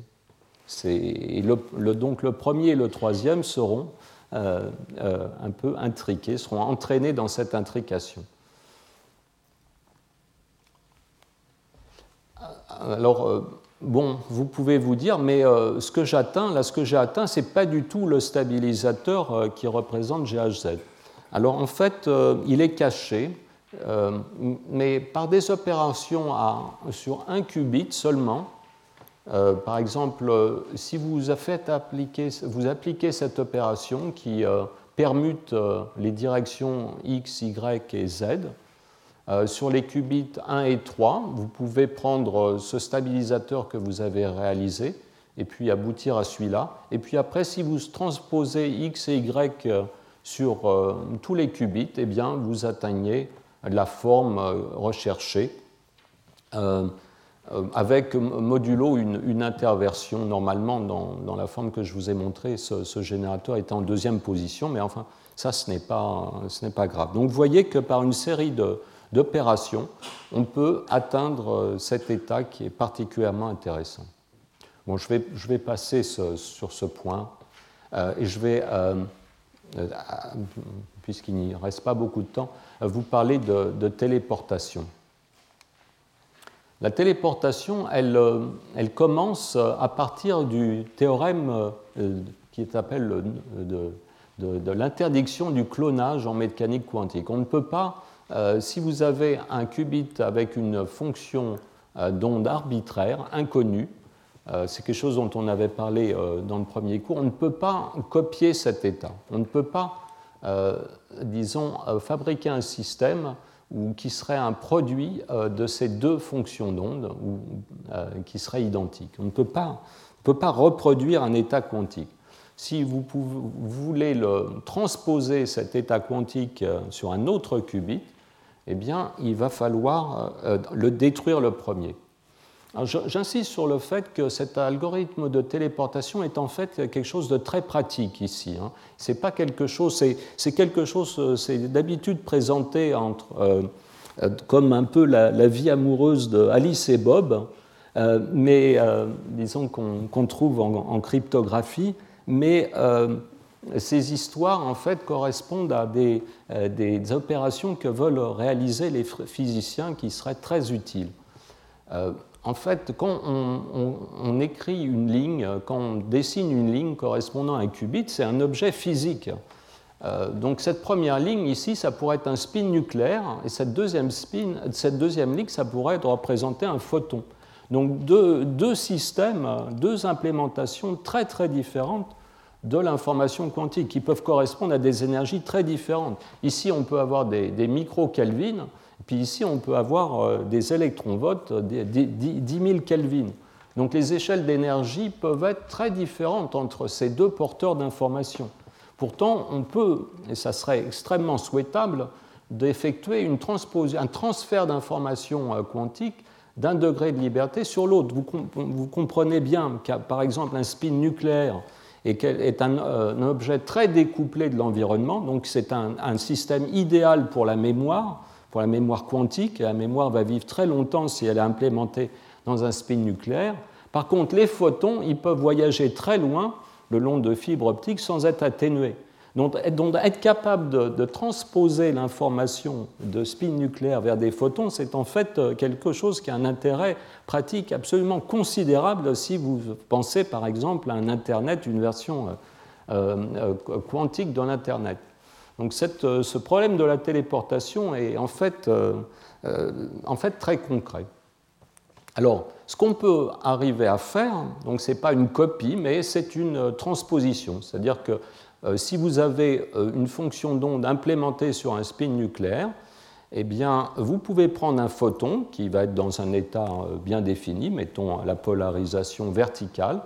Et le, le, donc le premier et le troisième seront euh, euh, un peu intriqués, seront entraînés dans cette intrication. Alors, euh, bon, vous pouvez vous dire, mais euh, ce que j'atteins, là, ce que j'ai atteint, ce n'est pas du tout le stabilisateur euh, qui représente G H Z. Alors, en fait, euh, il est caché, euh, mais par des opérations à, sur un qubit seulement. Euh, par exemple, euh, si vous faites appliquer, vous appliquez cette opération qui euh, permute euh, les directions X, Y et Z, Euh, sur les qubits un et trois, vous pouvez prendre euh, ce stabilisateur que vous avez réalisé et puis aboutir à celui-là. Et puis après, si vous transposez X et Y euh, sur euh, tous les qubits, eh bien, vous atteignez la forme euh, recherchée euh, euh, avec modulo une, une interversion. Normalement, dans, dans la forme que je vous ai montrée, ce, ce générateur est en deuxième position, mais enfin, ça, ce n'est pas, ce n'est pas grave. Donc, vous voyez que par une série de d'opération, on peut atteindre cet état qui est particulièrement intéressant. Bon, je vais, je vais passer ce, sur ce point euh, et je vais, euh, euh, puisqu'il n'y reste pas beaucoup de temps, vous parler de, de téléportation. La téléportation, elle, elle commence à partir du théorème euh, qui s'appelle de, de, de l'interdiction du clonage en mécanique quantique. On ne peut pas Euh, si vous avez un qubit avec une fonction euh, d'onde arbitraire, inconnue, euh, c'est quelque chose dont on avait parlé euh, dans le premier cours, on ne peut pas copier cet état. On ne peut pas, euh, disons, euh, fabriquer un système où, qui serait un produit euh, de ces deux fonctions d'onde ou, euh, qui serait identique. On ne peut pas, on peut pas reproduire un état quantique. Si vous, pouvez, vous voulez le, transposer cet état quantique euh, sur un autre qubit, eh bien, il va falloir euh, le détruire le premier. Alors, j'insiste sur le fait que cet algorithme de téléportation est en fait quelque chose de très pratique ici. Hein. C'est pas quelque chose, c'est, c'est quelque chose, c'est d'habitude présenté entre, euh, euh, comme un peu la, la vie amoureuse de Alice et Bob, euh, mais euh, disons qu'on, qu'on trouve en, en cryptographie. Mais euh, ces histoires, en fait, correspondent à des, euh, des opérations que veulent réaliser les physiciens qui seraient très utiles. Euh, en fait, quand on, on, on écrit une ligne, quand on dessine une ligne correspondant à un qubit, c'est un objet physique. Euh, donc cette première ligne ici, ça pourrait être un spin nucléaire, et cette deuxième, spin, cette deuxième ligne, ça pourrait représenter un photon. Donc deux, deux systèmes, deux implémentations très très différentes de l'information quantique qui peuvent correspondre à des énergies très différentes. Ici, on peut avoir des, des micro-Kelvin, puis ici, on peut avoir des électron-volts, des, des, dix mille Kelvin. Donc les échelles d'énergie peuvent être très différentes entre ces deux porteurs d'information. Pourtant, on peut, et ça serait extrêmement souhaitable, d'effectuer une transpos- un transfert d'information quantique d'un degré de liberté sur l'autre. Vous comprenez bien qu'un, par exemple, un spin nucléaire est un, euh, un objet très découplé de l'environnement, donc c'est un, un système idéal pour la mémoire, pour la mémoire quantique, et la mémoire va vivre très longtemps si elle est implémentée dans un spin nucléaire. Par contre, les photons, ils peuvent voyager très loin, le long de fibres optiques, sans être atténués. Donc, être capable de, de transposer l'information de spin nucléaire vers des photons, c'est en fait quelque chose qui a un intérêt pratique absolument considérable si vous pensez, par exemple, à un Internet, une version euh, euh, quantique de l'Internet. Donc, cette, ce problème de la téléportation est en fait, euh, euh, en fait très concret. Alors, ce qu'on peut arriver à faire, donc c'est pas une copie, mais c'est une transposition, c'est-à-dire que Euh, si vous avez euh, une fonction d'onde implémentée sur un spin nucléaire, eh bien, vous pouvez prendre un photon qui va être dans un état euh, bien défini, mettons la polarisation verticale,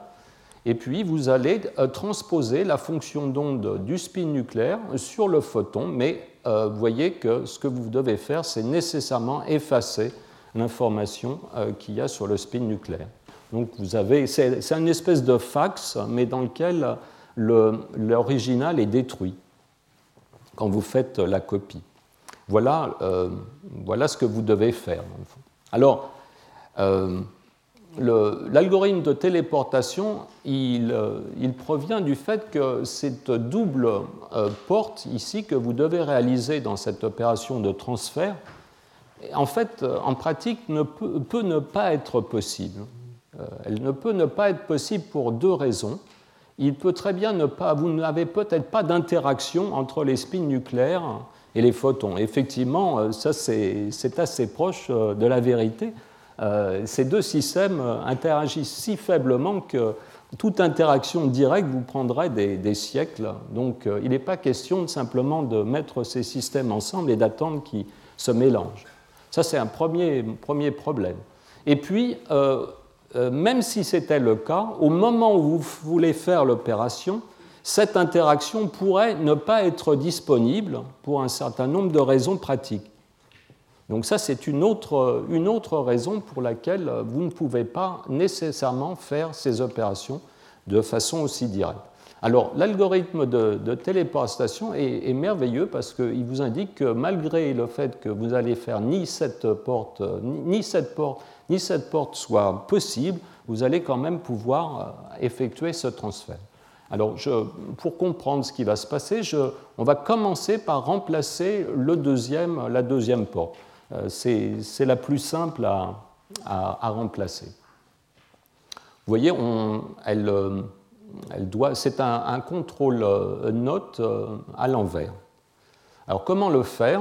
et puis vous allez euh, transposer la fonction d'onde du spin nucléaire sur le photon, mais euh, vous voyez que ce que vous devez faire, c'est nécessairement effacer l'information euh, qu'il y a sur le spin nucléaire. Donc, vous avez, c'est, c'est une espèce de fax, mais dans lequel Euh, Le, l'original est détruit quand vous faites la copie. Voilà, euh, voilà ce que vous devez faire. Alors, euh, l'algorithme de téléportation, il, il provient du fait que cette double euh, porte ici que vous devez réaliser dans cette opération de transfert, en fait, en pratique, ne peut, peut ne pas être possible. Euh, elle ne peut ne pas être possible pour deux raisons. Il peut très bien ne pas, vous n'avez peut-être pas d'interaction entre les spins nucléaires et les photons. Effectivement, ça c'est, c'est assez proche de la vérité. Euh, ces deux systèmes interagissent si faiblement que toute interaction directe vous prendrait des, des siècles. Donc euh, il n'est pas question de, simplement de mettre ces systèmes ensemble et d'attendre qu'ils se mélangent. Ça c'est un premier, premier problème. Et puis, euh, euh, même si c'était le cas, au moment où vous voulez faire l'opération, cette interaction pourrait ne pas être disponible pour un certain nombre de raisons pratiques. Donc ça, c'est une autre, une autre raison pour laquelle vous ne pouvez pas nécessairement faire ces opérations de façon aussi directe. Alors, l'algorithme de, de téléportation est, est merveilleux parce qu'il vous indique que malgré le fait que vous allez faire ni cette porte, ni cette porte, ni cette porte soit possible, vous allez quand même pouvoir effectuer ce transfert. Alors, je, pour comprendre ce qui va se passer, je, on va commencer par remplacer le deuxième, la deuxième porte. Euh, c'est, c'est la plus simple à, à, à remplacer. Vous voyez, on, elle, elle doit, c'est un, un contrôle note à l'envers. Alors, comment le faire ?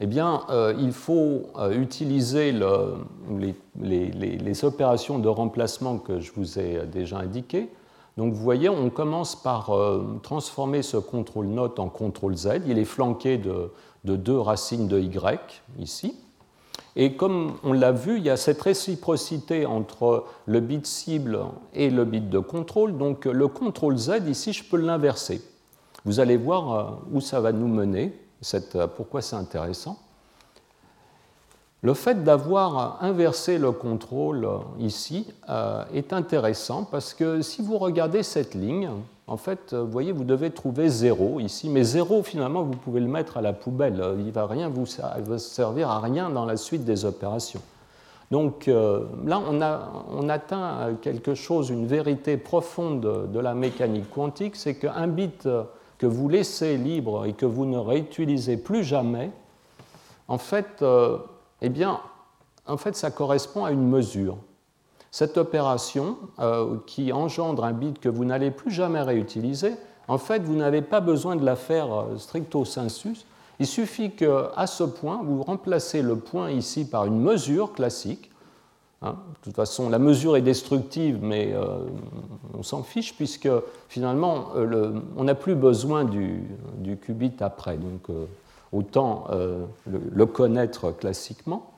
Eh bien, euh, il faut utiliser le, les, les, les opérations de remplacement que je vous ai déjà indiquées. Donc vous voyez, on commence par euh, transformer ce contrôle note en contrôle Z. Il est flanqué de, de deux racines de Y, ici. Et comme on l'a vu, il y a cette réciprocité entre le bit cible et le bit de contrôle. Donc le contrôle Z, ici, je peux l'inverser. Vous allez voir euh, où ça va nous mener, cette, euh, pourquoi c'est intéressant. Le fait d'avoir inversé le contrôle ici euh, est intéressant parce que si vous regardez cette ligne, en fait, vous voyez, vous devez trouver zéro ici, mais zéro, finalement, vous pouvez le mettre à la poubelle. Il ne va rien vous, va servir à rien dans la suite des opérations. Donc euh, là, on, a, on atteint quelque chose, une vérité profonde de, de la mécanique quantique, c'est qu'un bit que vous laissez libre et que vous ne réutilisez plus jamais, en fait... Euh, Eh bien, en fait, ça correspond à une mesure. Cette opération euh, qui engendre un bit que vous n'allez plus jamais réutiliser, en fait, vous n'avez pas besoin de la faire stricto sensu. Il suffit qu'à ce point, vous remplacez le point ici par une mesure classique. Hein, de toute façon, la mesure est destructive, mais euh, on s'en fiche puisque, finalement, euh, le, on n'a plus besoin du, du qubit après. Donc, euh, autant euh, le, le connaître classiquement.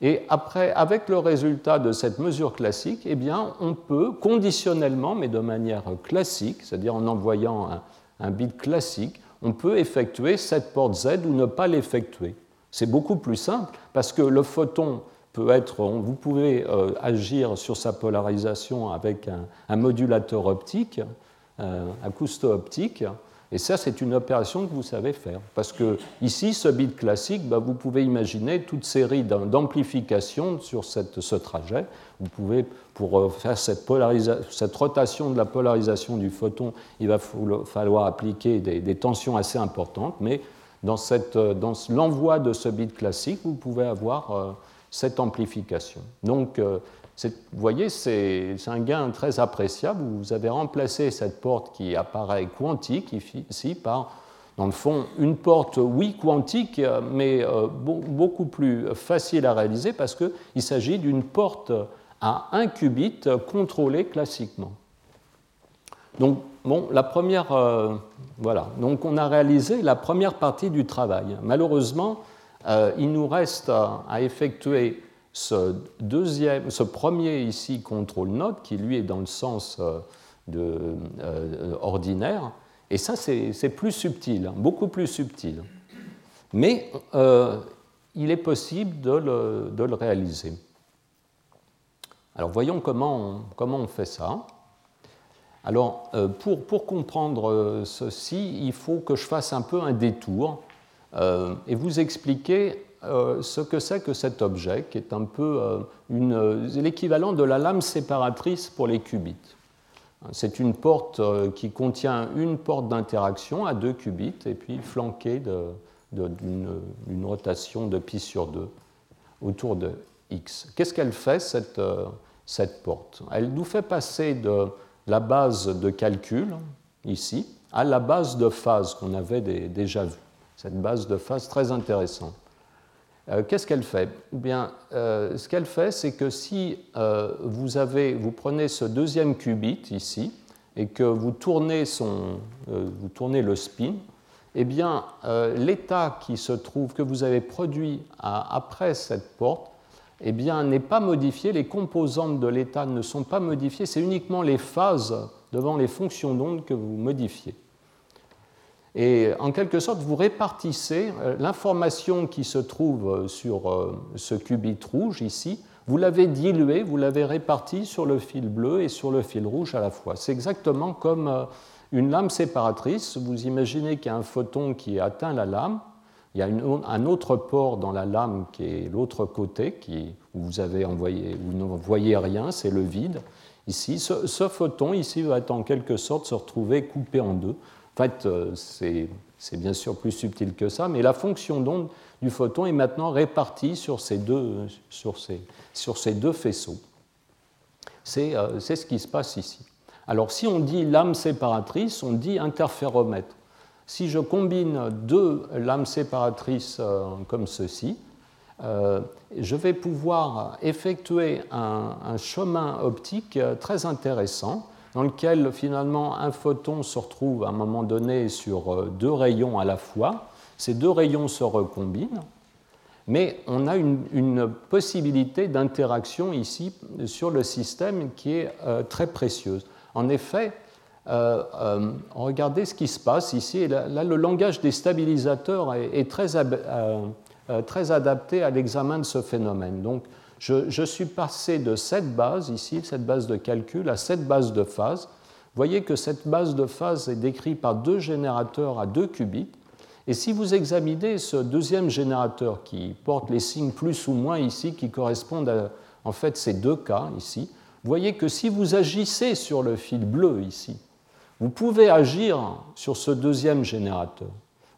Et après, avec le résultat de cette mesure classique, eh bien, on peut conditionnellement, mais de manière classique, c'est-à-dire en envoyant un, un bit classique, on peut effectuer cette porte Z ou ne pas l'effectuer. C'est beaucoup plus simple parce que le photon peut être, vous pouvez euh, agir sur sa polarisation avec un, un modulateur optique, euh, acousto-optique. Et ça, c'est une opération que vous savez faire. Parce que ici, ce bit classique, bah, vous pouvez imaginer toute série d'amplifications sur cette, ce trajet. Vous pouvez, pour faire cette, polarisa- cette rotation de la polarisation du photon, il va falloir appliquer des, des tensions assez importantes. Mais dans, cette, dans l'envoi de ce bit classique, vous pouvez avoir euh, cette amplification. Donc, euh, c'est, vous voyez, c'est, c'est un gain très appréciable. Vous avez remplacé cette porte qui apparaît quantique ici par, dans le fond, une porte, oui, quantique, mais euh, beaucoup plus facile à réaliser parce qu'il s'agit d'une porte à un qubit contrôlée classiquement. Donc, bon, la première, euh, voilà. Donc, on a réalisé la première partie du travail. Malheureusement, euh, il nous reste à, à effectuer Ce, deuxième, ce premier ici contrôle note qui lui est dans le sens euh, de, euh, ordinaire, et ça c'est, c'est plus subtil, hein, beaucoup plus subtil, mais euh, il est possible de le, de le réaliser. Alors voyons comment on, comment on fait ça. Alors euh, pour, pour comprendre euh, ceci, il faut que je fasse un peu un détour euh, et vous expliquer euh, ce que c'est que cet objet, qui est un peu euh, euh, l'équivalent de la lame séparatrice pour les qubits. C'est une porte euh, qui contient une porte d'interaction à deux qubits et puis flanquée de, de, d'une, d'une rotation de pi sur deux autour de x. Qu'est-ce qu'elle fait, cette, euh, cette porte? Elle nous fait passer de la base de calcul, ici, à la base de phase qu'on avait des, déjà vue. Cette base de phase très intéressante. Euh, qu'est-ce qu'elle fait? Eh bien, euh, ce qu'elle fait, c'est que si euh, vous, avez, vous prenez ce deuxième qubit ici et que vous tournez, son, euh, vous tournez le spin, eh bien, euh, l'état qui se trouve que vous avez produit à, après cette porte, eh bien, n'est pas modifié. Les composantes de l'état ne sont pas modifiées. C'est uniquement les phases devant les fonctions d'onde que vous modifiez. Et en quelque sorte, vous répartissez l'information qui se trouve sur ce qubit rouge ici, vous l'avez diluée, vous l'avez répartie sur le fil bleu et sur le fil rouge à la fois. C'est exactement comme une lame séparatrice. Vous imaginez qu'il y a un photon qui atteint la lame, il y a une, un autre port dans la lame qui est l'autre côté, qui, où vous avez envoyé, vous ne voyez rien, c'est le vide. Ici, ce, ce photon ici va en quelque sorte se retrouver coupé en deux. En fait, c'est, c'est bien sûr plus subtil que ça, mais la fonction d'onde du photon est maintenant répartie sur ces deux, sur ces, sur ces deux faisceaux. C'est, euh, c'est ce qui se passe ici. Alors, si on dit lame séparatrice, on dit interféromètre. Si je combine deux lames séparatrices euh, comme ceci, euh, je vais pouvoir effectuer un, un chemin optique très intéressant, dans lequel finalement un photon se retrouve à un moment donné sur deux rayons à la fois. Ces deux rayons se recombinent, mais on a une, une possibilité d'interaction ici sur le système qui est euh, très précieuse. En effet, euh, euh, regardez ce qui se passe ici. Et là, là, le langage des stabilisateurs est, est très, ab- euh, très adapté à l'examen de ce phénomène. Donc, Je, je suis passé de cette base, ici, cette base de calcul, à cette base de phase. Vous voyez que cette base de phase est décrite par deux générateurs à deux qubits. Et si vous examinez ce deuxième générateur qui porte les signes plus ou moins ici, qui correspondent à en fait, ces deux cas ici, vous voyez que si vous agissez sur le fil bleu ici, vous pouvez agir sur ce deuxième générateur.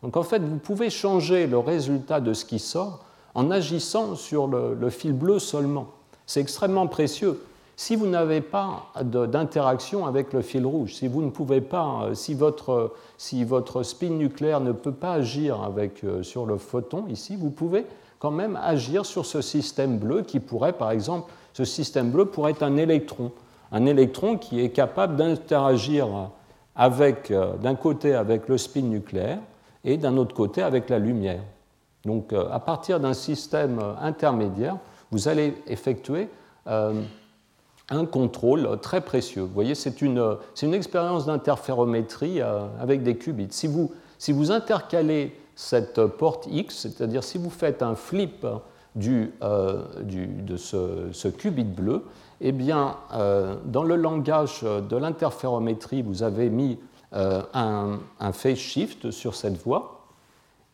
Donc en fait, vous pouvez changer le résultat de ce qui sort en agissant sur le, le fil bleu seulement. C'est extrêmement précieux. Si vous n'avez pas de, d'interaction avec le fil rouge, si vous ne pouvez pas, si votre, si votre spin nucléaire ne peut pas agir avec, sur le photon, ici, vous pouvez quand même agir sur ce système bleu qui pourrait, par exemple, ce système bleu pourrait être un électron. Un électron qui est capable d'interagir avec, d'un côté avec le spin nucléaire et d'un autre côté avec la lumière. Donc, euh, à partir d'un système euh, intermédiaire, vous allez effectuer euh, un contrôle très précieux. Vous voyez, c'est une, euh, c'est une expérience d'interférométrie euh, avec des qubits. Si vous, si vous intercalez cette euh, porte X, c'est-à-dire si vous faites un flip du, euh, du, de ce, ce qubit bleu, eh bien, euh, dans le langage de l'interférométrie, vous avez mis euh, un, un phase shift sur cette voie.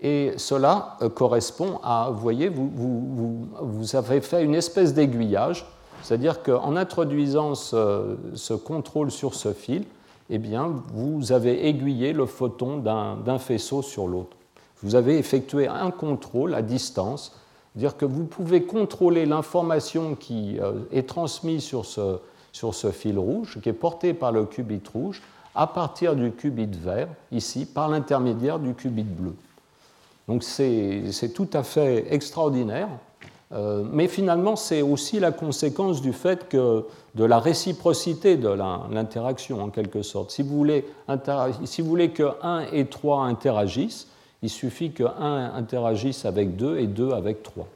Et cela correspond à, vous voyez, vous, vous, vous avez fait une espèce d'aiguillage, c'est-à-dire qu'en introduisant ce, ce contrôle sur ce fil, eh bien, vous avez aiguillé le photon d'un, d'un faisceau sur l'autre. Vous avez effectué un contrôle à distance, c'est-à-dire que vous pouvez contrôler l'information qui est transmise sur ce, sur ce fil rouge, qui est portée par le qubit rouge, à partir du qubit vert, ici, par l'intermédiaire du qubit bleu. Donc c'est, c'est tout à fait extraordinaire, euh, mais finalement c'est aussi la conséquence du fait que de la réciprocité de la, l'interaction en quelque sorte. Si vous voulez, inter- si vous voulez que un et trois interagissent, il suffit que un interagisse avec deux et deux avec trois.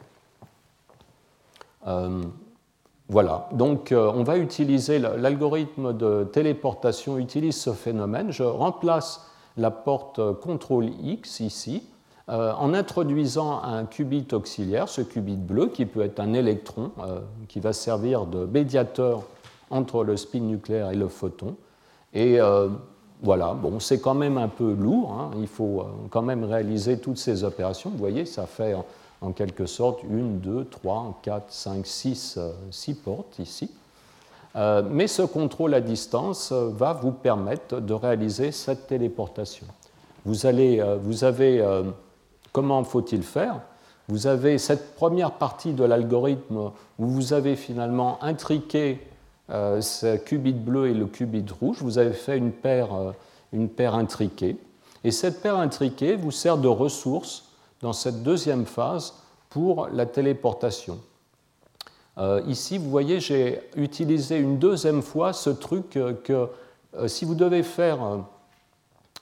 Euh, voilà, donc euh, on va utiliser l'algorithme de téléportation, utilise ce phénomène. Je remplace la porte contrôle X ici, Euh, en introduisant un qubit auxiliaire, ce qubit bleu, qui peut être un électron, euh, qui va servir de médiateur entre le spin nucléaire et le photon. Et euh, voilà, bon, c'est quand même un peu lourd, hein, il faut quand même réaliser toutes ces opérations. Vous voyez, ça fait en quelque sorte une, deux, trois, quatre, cinq, six portes ici. Euh, mais ce contrôle à distance va vous permettre de réaliser cette téléportation. Vous, allez, euh, vous avez, euh, comment faut-il faire ? Vous avez cette première partie de l'algorithme où vous avez finalement intriqué euh, ce qubit bleu et le qubit rouge. Vous avez fait une paire, euh, une paire intriquée. Et cette paire intriquée vous sert de ressource dans cette deuxième phase pour la téléportation. Euh, ici, vous voyez, j'ai utilisé une deuxième fois ce truc que euh, si vous devez faire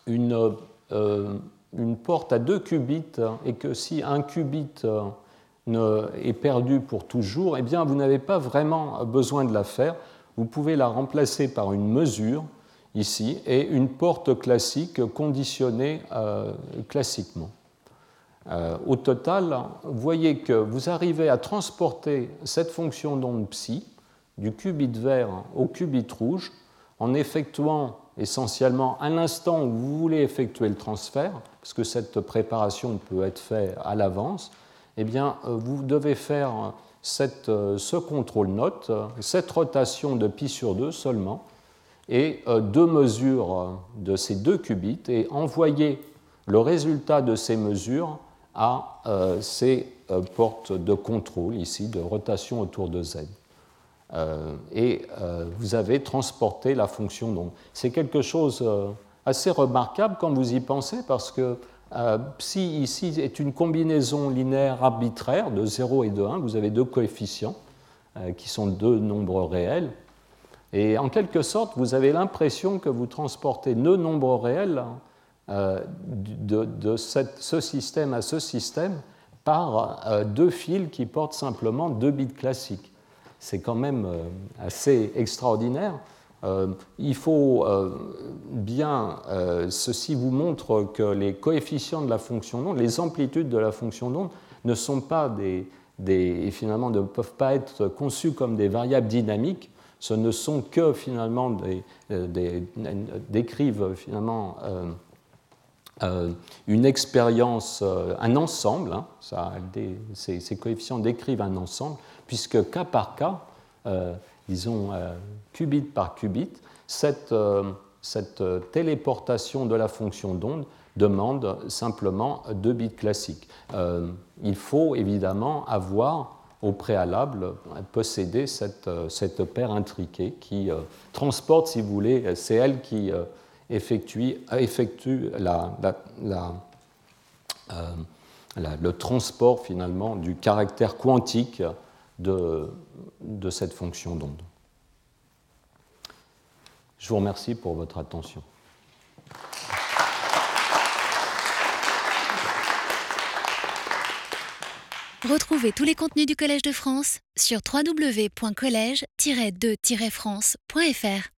une, euh, une porte à deux qubits et que si un qubit euh, ne, est perdu pour toujours, eh bien, vous n'avez pas vraiment besoin de la faire. Vous pouvez la remplacer par une mesure ici et une porte classique conditionnée euh, classiquement. Euh, au total, vous voyez que vous arrivez à transporter cette fonction d'onde psi du qubit vert au qubit rouge en effectuant essentiellement à l'instant où vous voulez effectuer le transfert, parce que cette préparation peut être faite à l'avance, eh bien, vous devez faire cette, ce contrôle note, cette rotation de pi sur deux seulement, et euh, deux mesures de ces deux qubits, et envoyer le résultat de ces mesures à euh, ces euh, portes de contrôle, ici, de rotation autour de Z. Euh, et euh, vous avez transporté la fonction d'onde. C'est quelque chose euh, assez remarquable quand vous y pensez, parce que euh, psi, ici, est une combinaison linéaire arbitraire de zéro et de un. Vous avez deux coefficients, euh, qui sont deux nombres réels. Et en quelque sorte, vous avez l'impression que vous transportez deux nombres réels, hein, Euh, de, de cette, ce système à ce système par euh, deux fils qui portent simplement deux bits classiques. C'est quand même euh, assez extraordinaire. Euh, il faut euh, bien... Euh, ceci vous montre que les coefficients de la fonction d'onde, les amplitudes de la fonction d'onde ne sont pas des... des finalement ne peuvent pas être conçues comme des variables dynamiques. Ce ne sont que finalement des... des, décrivent finalement... Euh, Euh, une expérience, euh, un ensemble, hein, ça, des, ces, ces coefficients décrivent un ensemble, puisque cas par cas, euh, disons euh, qubit par qubit, cette, euh, cette téléportation de la fonction d'onde demande simplement deux bits classiques. Euh, il faut évidemment avoir au préalable posséder cette, cette paire intriquée qui euh, transporte, si vous voulez, c'est elle qui... Euh, Effectue, effectue la, la, la, euh, la, le transport finalement du caractère quantique de, de cette fonction d'onde. Je vous remercie pour votre attention. Retrouvez tous les contenus du Collège de France sur w w w point collège tiret deux tiret france point f r.